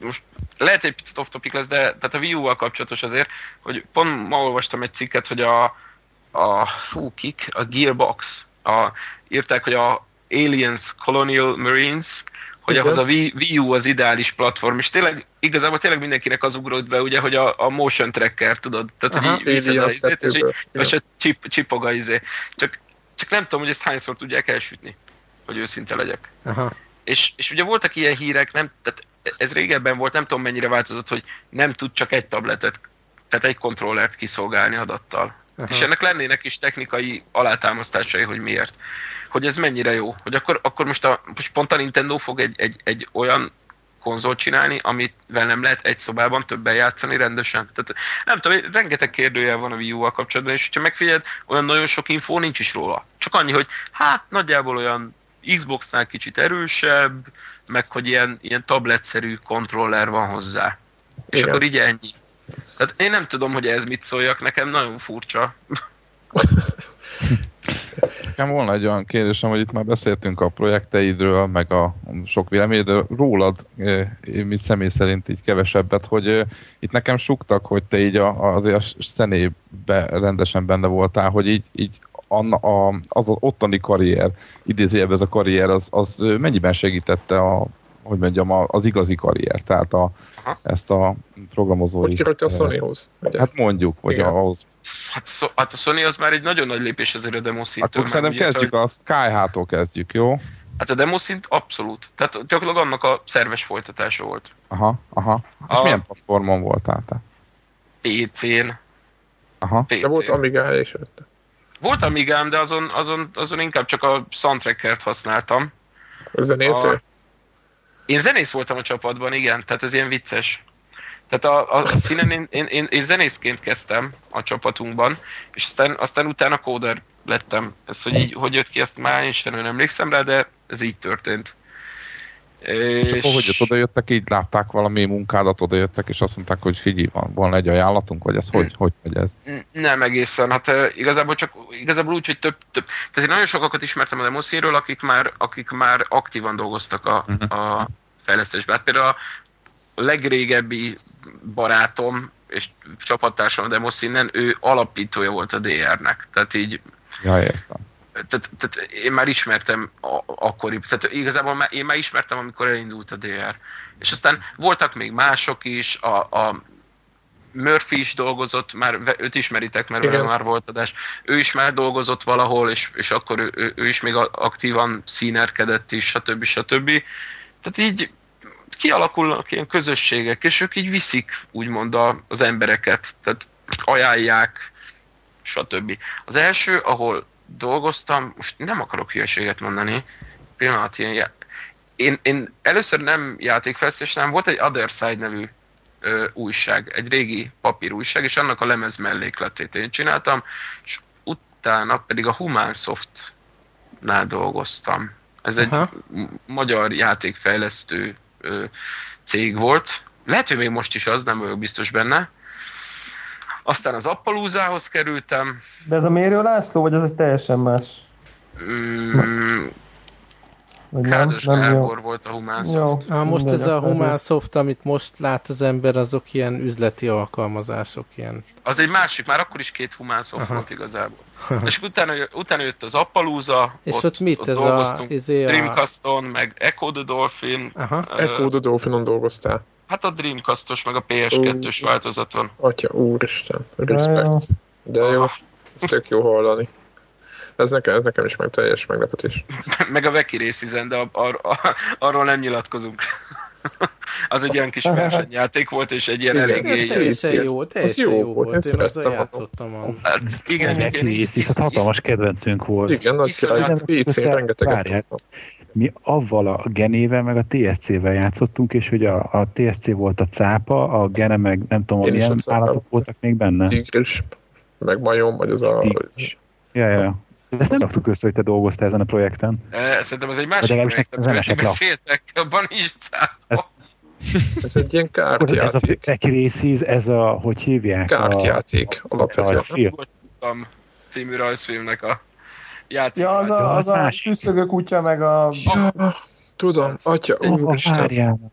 most lehet egy picit off-topic lesz, de tehát a Wii U-val kapcsolatos azért, hogy pont ma olvastam egy cikket, hogy a, a hú, kik, a Gearbox, a, írták, hogy a Aliens, Colonial Marines, hogy igen. Ahhoz a Wii U az ideális platform, és tényleg, igazából tényleg mindenkinek az ugrott be, ugye, hogy a, a motion tracker, tudod, tehát, aha, hogy így az izét, és, és a csip, csipoga izé. Csak, csak nem tudom, hogy ezt hányszor tudják elsütni, hogy őszinte legyek. Aha. És, és ugye voltak ilyen hírek, nem, tehát ez régebben volt, nem tudom mennyire változott, hogy nem tud csak egy tabletet, tehát egy kontrollert kiszolgálni adattal. Aha. És ennek lennének is technikai alátámasztásai, hogy miért. Hogy ez mennyire jó. Hogy akkor, akkor most, a, most pont a Nintendo fog egy, egy, egy olyan konzolt csinálni, amivel nem lehet egy szobában többen játszani rendesen. Tehát nem tudom, rengeteg kérdőjel van a Wii U-val kapcsolatban, és ha megfigyeld, olyan nagyon sok infó nincs is róla. Csak annyi, hogy hát nagyjából olyan Xboxnál kicsit erősebb, meg hogy ilyen, ilyen tabletszerű kontroller van hozzá. És igen. Akkor így ennyi. Tehát én nem tudom, hogy ez mit szóljak, nekem nagyon furcsa. Nekem volna egy olyan kérdésem, hogy itt már beszéltünk a projekteidről, meg a sok véleményedről, rólad, mint személy szerint így kevesebbet, hogy itt nekem suktak, hogy te így a, azért a szenébe rendesen benne voltál, hogy így, így anna, a, az az ottani karrier, idézőjebb ez a karrier, az, az mennyiben segítette a hogy mondjam, az igazi karrier, tehát a, ezt a programozói... Hogy került a Sonyhoz? Ugye? Hát mondjuk, vagy ahhoz. Hát, szó, hát a Sony az már egy nagyon nagy lépés azért a demoszintől. Akkor szerintem ugye, kezdjük, a Sky-hától kezdjük, jó? Hát a demoszint abszolút. Tehát gyakorlatilag annak a szerves folytatása volt. Aha, aha. És a... milyen platformon voltál te? pé cén. Aha. pé cén. De volt Amiga is. Volt Amigám, de azon, azon, azon inkább csak a soundtrackert használtam. Zenéltől? A... Én zenész voltam a csapatban, igen, tehát ez ilyen vicces. Tehát a, a színen én, én, én, én zenészként kezdtem a csapatunkban, és aztán, aztán utána kóder lettem. Ez, hogy így, hogy jött ki, ezt már én sem emlékszem rá, de ez így történt. És, és akkor hogy jött, oda jöttek, így látták valami munkádat, oda jöttek, és azt mondták, hogy figyelj, van, van egy ajánlatunk, vagy ez hogy, hogy megy ez? Nem egészen, hát igazából csak igazából úgy, hogy több, több. Tehát én nagyon sokakat ismertem a demoszínről, akik már, akik már aktívan dolgoztak a, a fejlesztésben. Hát például a legrégebbi barátom és csapattársam a Demosz innen, ő alapítója volt a dé er-nek. Tehát így... Ja, értem. Tehát, tehát én már ismertem akkoribb, tehát igazából már, én már ismertem, amikor elindult a dé er. És aztán voltak még mások is, a, a Murphy is dolgozott, már őt ismeritek, mert vele már volt adás. Ő is már dolgozott valahol, és, és akkor ő, ő, ő is még aktívan színerkedett is, stb. stb. Tehát így kialakulnak ilyen közösségek, és ők így viszik, úgymond az embereket, tehát ajánlják, stb. Az első, ahol dolgoztam, most nem akarok hülyeséget mondani, pillanat ilyen já... én, én először nem játékfejlesztés, nem volt egy Other Side nevű ö, újság, egy régi papírújság, és annak a lemez mellékletét én csináltam, és utána pedig a Human Softnál dolgoztam. Ez egy Aha. magyar játékfejlesztő ö, cég volt, lehet, hogy még most is az, nem vagyok biztos benne. Aztán az Appalúzához kerültem. De ez a Mérő László, vagy ez egy teljesen más? Mm, Kádos Gábor volt a Human Soft. Jó, most ez a Human Soft, amit most lát az ember, azok ilyen üzleti alkalmazások. Ilyen. Az egy másik, már akkor is két Human Soft Aha. volt igazából. És utána, utána jött az Appalúza, és ott, ott mit? Ott ez dolgoztunk a, ez a... Dreamcaston, meg Echo the Dolphin. Uh, Echo the Dolphinon dolgoztál. Hát a Dreamcastos, meg a pé es kettős Ú, változaton. Atya, úristen, respekt. De jó, ez tök jó hallani. Ez nekem, ez nekem is meg teljes meglepetés. Meg a Wacky Races-en, de ar- ar- arról nem nyilatkozunk. Az egy ilyen kis versenyjáték volt, és egy ilyen elég... Ez teljesen jó, teljesen jó, jó volt, én azzal játszottam. A... Hát, igen, igen, igen, igen, igen. Hatalmas kedvencünk volt. Igen, nagy király, pé cén rengeteget tudtam. Mi avval a Genével, meg a té es cé-vel játszottunk, és hogy a, a té es cé volt a cápa, a Gene meg nem tudom, hogy ilyen állatok voltak még benne. Tigris, meg majom, vagy az a... Tigris. Ja, ja, ja. De ezt nem raktuk össze, hogy te dolgoztál ezen a projekten. E, szerintem ez egy másik projekt, amit beszéltek, abban is cápa. Ez egy ilyen kártjáték. Ez a Races, ez a, hogy hívják? Kártjáték. Alapvetően. A című rajzfilmnek a... Játék. Ja, az a, az a tüsszögő kutya, meg a... Ja, tudom, atya, úristen.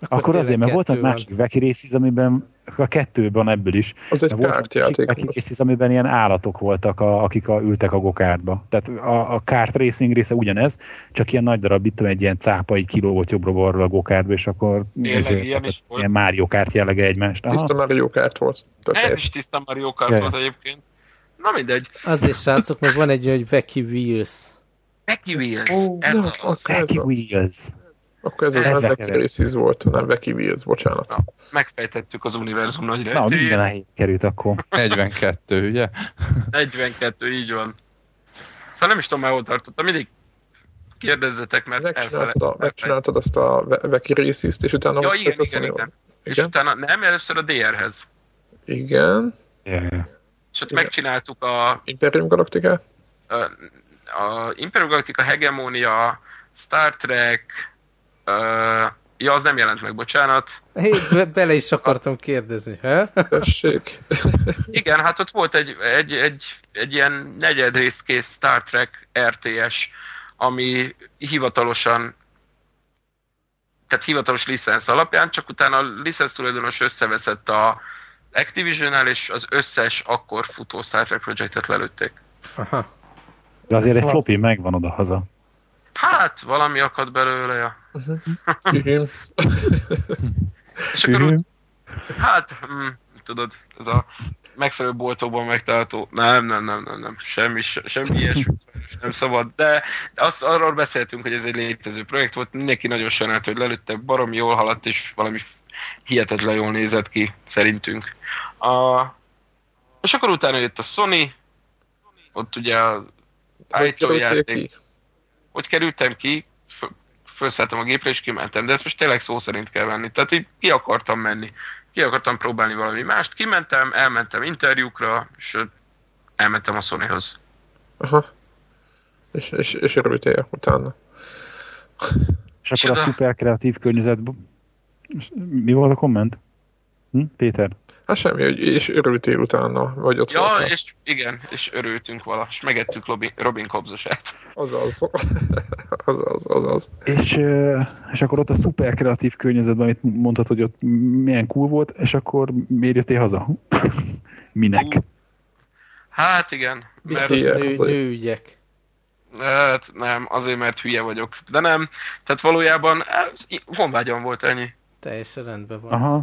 Akkor azért, mert volt egy másik Wacky Races, amiben a kettőben ebből is. Az egy kártjáték. Wacky Races, amiben ilyen állatok voltak, a, akik a, ültek a gokártba. Tehát a, a kart racing része ugyanez, csak ilyen nagy darab, itt egy ilyen cápa, egy kilógott jobbra-balra a gokártba, és akkor ezért, ilyen, tehát, ilyen Mario Kart jellege egymást. Aha. Tiszta Mario Kart volt. Ez is tiszta Mario Kart volt egyébként. Na mindegy. Azért, srácok, meg van egy olyan, hogy Wacky Wheels. Wacky Wheels. Oh, ez no, az. Wacky Wheels. Akkor ez az nem Wacky Races volt, hanem Wacky Wheels, bocsánat. Na, megfejtettük az univerzum nagy rejtét. Na, minden elhelyét került akkor. negyvenkettő, ugye? negyvenkettő, így van. Szóval nem is tudom, már hol tartottam, mindig kérdezzetek, mert megcsináltad, a, megcsináltad azt a Wacky Races-t, és utána... Ja, igen, igen, igen. És utána nem, először a dé er-hez. Igen. Igen. És ott igen. Megcsináltuk a... Imperium Galactica? A, a Imperium Galactica, Hegemónia, Star Trek... A, ja, az nem jelent meg, bocsánat. Hé, be, bele is akartam kérdezni, ha? Tessék. Igen, hát ott volt egy, egy, egy, egy ilyen negyedrészt kész Star Trek er té es, ami hivatalosan... Tehát hivatalos licensz alapján, csak utána a licensz tulajdonos összeveszett a... Activision-nál, és az összes akkor futó Star Trek projektet lelőtték. Aha. De azért egy floppy megvan oda-haza. Hát, valami akad belőle, ja. És akkor úgy, hát, hm, tudod, ez a megfelelő boltokban megtalálható, nem, nem, nem, nem, nem, semmi, semmi ilyesmi, nem szabad, de azt, arról beszéltünk, hogy ez egy létező projekt volt, mindenki nagyon sajnált, hogy lelőttek, baromi jól haladt, és valami hihetetlen jól nézett ki, szerintünk. A... És akkor utána jött a Sony, ott ugye az iTunes játék. Hogy kerültem ki, f- felszálltam a gépre és kimentem, de ezt most tényleg szó szerint kell venni. Tehát így ki akartam menni, ki akartam próbálni valami mást, kimentem, elmentem interjúkra, és elmentem a Sonyhoz. Aha. És, és, és örültél utána. És akkor a szuper kreatív környezetben mi volt a komment? Hm? Péter? Hát semmi, és örültél utána, vagy ott. Ja, voltál. És igen, és örültünk vala, és megettük Robin, Robin Kobzosát. Azaz, azaz, azaz. És, és akkor ott a szuper kreatív környezetben, amit mondtad, hogy ott milyen cool volt, és akkor miért jöttél haza? Minek? Hát igen. Biztos mert nő, nőügyek. Hát nem, azért mert hülye vagyok, de nem. Tehát valójában honvágyam volt ennyi. Teljesen rendben van. Aha.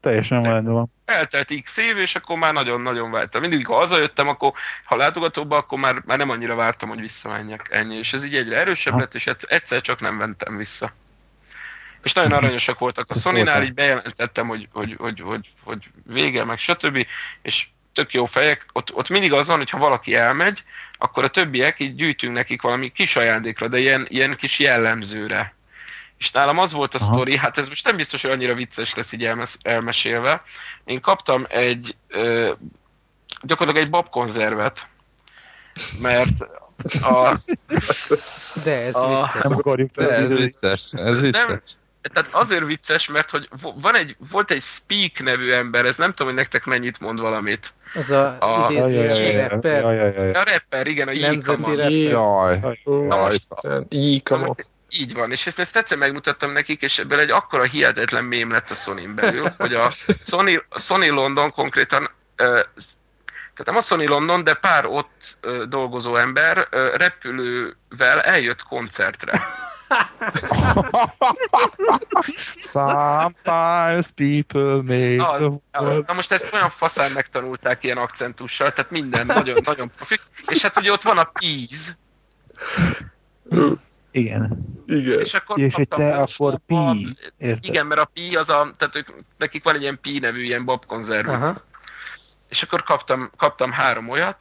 Teljesen rendben van. Eltelt x év, és akkor már nagyon-nagyon vártam. Mindig, ha hazajöttem, akkor ha látogatóba, akkor már, már nem annyira vártam, hogy visszamenjek ennyi. És ez így egyre erősebb ha. lett, és egyszer csak nem mentem vissza. És nagyon aranyosak voltak a Sony-nál, így bejelentettem, hogy, hogy, hogy, hogy, hogy vége, meg stb. És tök jó fejek. Ott, ott mindig az van, hogyha valaki elmegy, akkor a többiek így gyűjtünk nekik valami kis ajándékra, de ilyen, ilyen kis jellemzőre. És nálam az volt a Aha. sztori, hát ez most nem biztos, hogy annyira vicces lesz így elmes- elmesélve. Én kaptam egy, ö, gyakorlatilag egy babkonzervet, mert a... De ez a, vicces. Nem akarjuk de ez vicces. vicces. Ez vicces. Nem, tehát azért vicces, mert hogy van egy, volt egy Speak nevű ember, ez nem tudom, hogy nektek mennyit mond valamit. Az a, a idézős rapper. Jaj, jaj, jaj. A rapper, igen, a Nemzeti rapper. Jaj, jaj, jaj. Így van, és ezt, ezt egyszer megmutattam nekik, és ebből egy akkora hihetetlen mém lett a Sony-n belül, hogy a Sony, a Sony London konkrétan, tehát nem a Sony London, de pár ott dolgozó ember repülővel eljött koncertre. Sometimes people make az, the world. Na most ezt olyan faszán megtanulták ilyen akcentussal, tehát minden nagyon, nagyon profik, és hát ugye ott van a peas. Igen. Igen. És akkor és kaptam, te akkor pi. Igen, mert a pi az a, tehát ők, nekik van egy ilyen pi nevű, ilyen babkonzerv. Aha. És akkor kaptam, kaptam három olyat.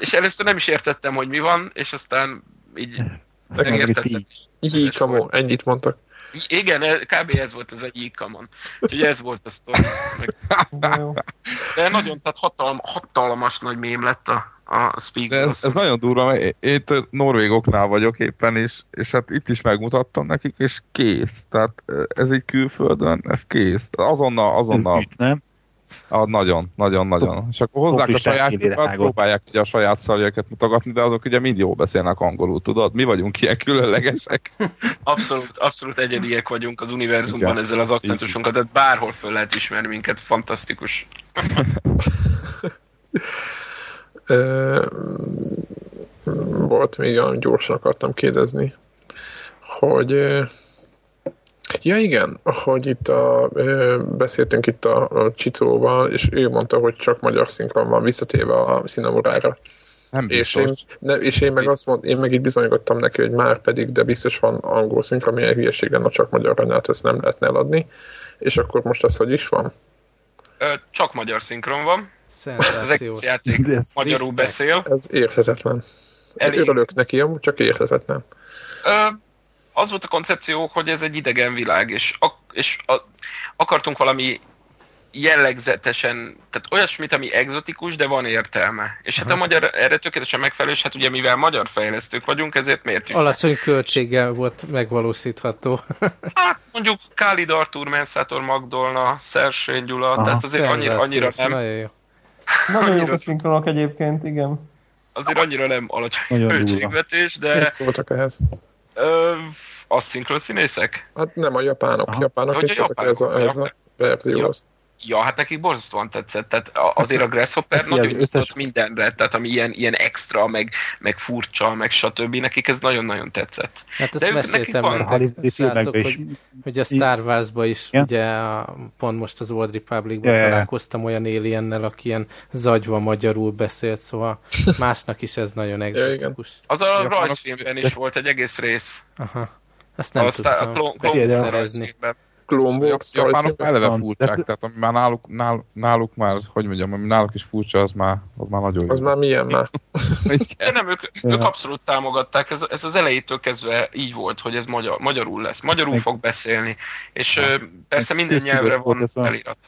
És először nem is értettem, hogy mi van, és aztán így megértettem. Ikamon, ennyit mondtak. Igen, kb. Ez volt az egy ikamon. Úgyhogy ez volt a sztori. De nagyon, tehát hatalmas, hatalmas nagy mém lett a A ez, ez nagyon durva, mert én norvégoknál vagyok éppen, és, és hát itt is megmutattam nekik, és kész. Tehát ez így külföldön, ez kész. Azonnal, azonnal. Ez üt, nem? Ah, nagyon, nagyon, nagyon. És akkor hozzák a sajátjukat, próbálják ugye a saját szarjaikat mutogatni, de azok ugye mind jól beszélnek angolul, tudod? Mi vagyunk ilyen különlegesek. Abszolút, abszolút egyediek vagyunk az univerzumban igen, ezzel az akcentusunkat, tehát bárhol föl lehet ismerni minket, fantasztikus. Uh, volt még, amit gyorsan akartam kérdezni, hogy uh, ja igen, hogy itt a, uh, beszéltünk itt a, a Csicóval, és ő mondta, hogy csak magyar szinkron van, visszatérve a Sine Morára. Nem és, én, ne, és én meg azt mond, én meg így bizonygattam neki, hogy már pedig, de biztos van angol szinkron, milyen hülyeség lenne csak magyarra, hát ezt nem lehetne eladni, és akkor most ez hogy is van? Csak magyar szinkron van. Az egész játék yes. magyarul beszél. Ez érthetetlen. Elég. Örülök neki, amúgy csak érthetetlen. Az volt a koncepció, hogy ez egy idegen világ, és, ak- és a- akartunk valami jellegzetesen, tehát olyasmit, ami egzotikus, de van értelme. És hát a magyar erre tökéletesen megfelelő, hát ugye mivel magyar fejlesztők vagyunk, ezért miért is? Alacsony költséggel volt megvalósítható. Hát mondjuk Kálid Artúr, Menszátor Magdolna, Szersény Gyula, aha, tehát azért annyira, annyira nem... Nagyon jó. Nagyon jók a szinkronok egyébként, igen. Azért annyira nem alacsony költségvetés, de... Mit szóltak ehhez? Ö, a szinkron színészek? Hát nem, a japánok. Aha. Japánok is szóltak ez a, ez a verzióhoz. Ja, hát nekik borzasztóan tetszett, tehát azért a Grasshopper nagyon jutott összes... mindenre, tehát ami ilyen, ilyen extra, meg, meg furcsa, meg stb. Nekik ez nagyon-nagyon tetszett. Hát ezt meséltem nektek, srácok, hogy, hogy a Star Wars-ba is, yeah. Ugye a, pont most az Old Republic-ban yeah. találkoztam olyan aliennel, aki ilyen zagyva magyarul beszélt, szóval másnak is ez nagyon egzotikus. Az a Japanos... rajzfilmben is volt egy egész rész. Aha, azt nem a tudtam. A klón, klón rajzfilmben. Klónbox, japánok eleve furcsák, tehát ami már náluk, nál, náluk már, hogy mondjam, ami náluk is furcsa, az már, az már nagyon jó. Az már milyen már? Nem, ők, ők abszolút támogatták, ez, ez az elejétől kezdve így volt, hogy ez magyar, magyarul lesz, magyarul fog beszélni, és persze minden nyelvre van felirat.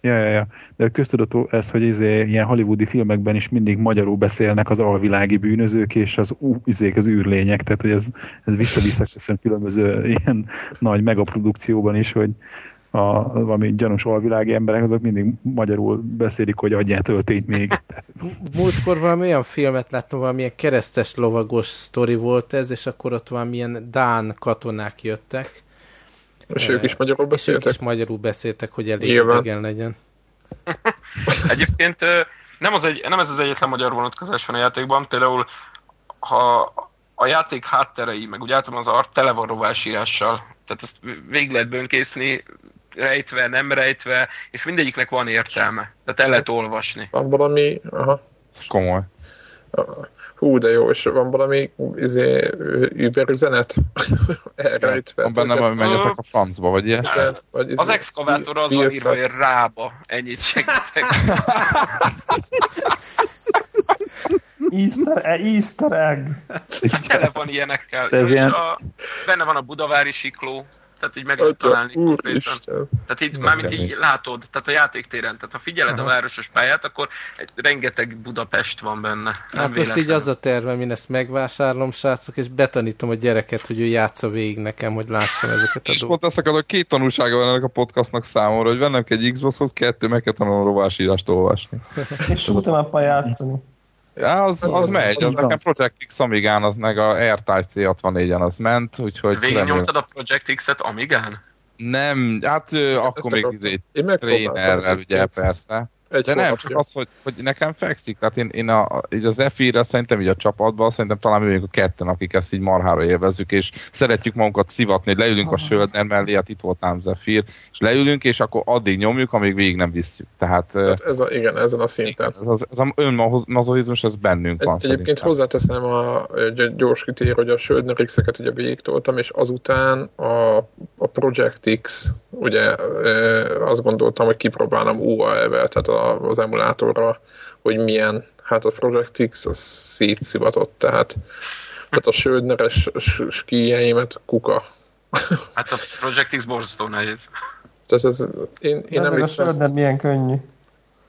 Ja, ja, ja. De köztudatú ez, hogy izé, ilyen hollywoodi filmekben is mindig magyarul beszélnek az alvilági bűnözők és az, ú, izék, az űrlények, tehát hogy ez, ez vissza-vissza köszön különböző ilyen nagy megaprodukcióban is, hogy a valami gyanús alvilági emberek, azok mindig magyarul beszélik, hogy adjál töltényt még. Múltkor valami olyan filmet láttam, valamilyen keresztes lovagos sztori volt ez, és akkor ott valamilyen dán katonák jöttek. És ők is magyarul beszéltek? És ők is magyarul beszéltek, hogy elég idegen legyen. Egyébként nem, az egy, nem ez az egyetlen magyar vonatkozás van a játékban, például ha a játék hátterei, meg úgy általában az art tele van rovásírással, tehát azt végig lehet bönkészni, rejtve, nem rejtve, és mindegyiknek van értelme, tehát el lehet olvasni. Van valami, aha. Komoly. Hú, de jó, és van valami izé, überüzenet elrejtve. Van benne valami, menjetek a francba, vagy ilyesmi? Izé, az exkavátor az van írva, hogy rába, ennyit segítek. Easter egg, Easter egg. Tele van ilyenekkel. Ez ilyen... a, benne van a budavári sikló, tehát így meg lehet találni konkrétan. Tehát így, mármint így látod, tehát a játéktéren, tehát ha figyeled a városos pályát, akkor egy, rengeteg Budapest van benne. Hát most így az a tervem, én ezt megvásárlom, srácok, és betanítom a gyereket, hogy ő játsza végig nekem, hogy lássam ezeket a és pont azt akarod, két tanulsága van ennek a podcastnak számomra, hogy vennem kell egy Xboxot, kettő, meg kell tanulnom rovásírást olvasni. És utána játszani. Ja, az, az, az megy, az, az nekem Project X Amigán, az meg a AirType C hatvannégyen az ment, úgyhogy... Végig nyomtad a Project X-et Amigán? Nem, hát ő, akkor még izé trénerrel, ugye persze. Egy de nem, csak az, hogy, hogy nekem fekszik, tehát én, én a, így az ef i-re szerintem így a csapatban, szerintem talán mi a ketten, akik ezt így marhára élvezzük, és szeretjük magunkat szivatni, hogy leülünk ah, a Söldner mellé, hát itt volt nálam Zephyr, és leülünk, és akkor addig nyomjuk, amíg végig nem visszük. Tehát, tehát ez a, igen, ezen a szinten. Ez az, az önmazohizmus, ez bennünk van. Egy, egyébként hozzáteszem a gyors kitér, hogy a Söldner-X-eket ugye végigtoltam, és azután a, a Project X, ugye azt gondoltam, hogy kipróbálom u á el-vel, tehát az emulátorra, hogy milyen, hát a Project X, az szétszivatott, tehát, tehát a Söldneres skíjeimet kuka. Hát a Project X borzasztó nehéz. Tehát ez, én, én ezért emlékszem, a Söldner milyen könnyű.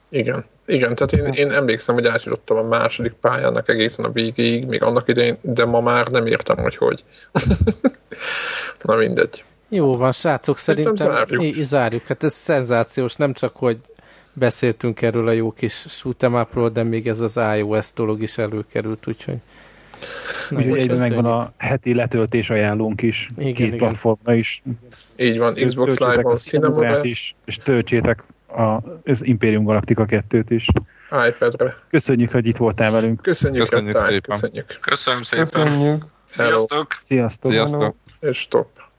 Igen, igen, tehát én, én emlékszem, hogy átjutottam a második pályának egészen a végéig, még annak idején, de ma már nem értem, hogy hogy. Na mindegy. Jó van, srácok, szerintem, szerintem zárjuk. É, zárjuk. Hát ez szenzációs, nem csak, hogy beszéltünk erről a jó kis shoot'em-upról, de még ez az iOS dolog is előkerült, úgyhogy... Egyben megvan a heti letöltés ajánlónk is, igen, két igen. platformra is. Így van, Xbox Live-on, Sine Morát is, és töltsétek az Imperium Galactica kettőt is. iPad-re. Köszönjük, hogy itt voltál velünk. Köszönjük, köszönjük szépen. Köszönjük. Köszönöm szépen. Köszönjük. Sziasztok. Sziasztok. Sziasztok. És stop.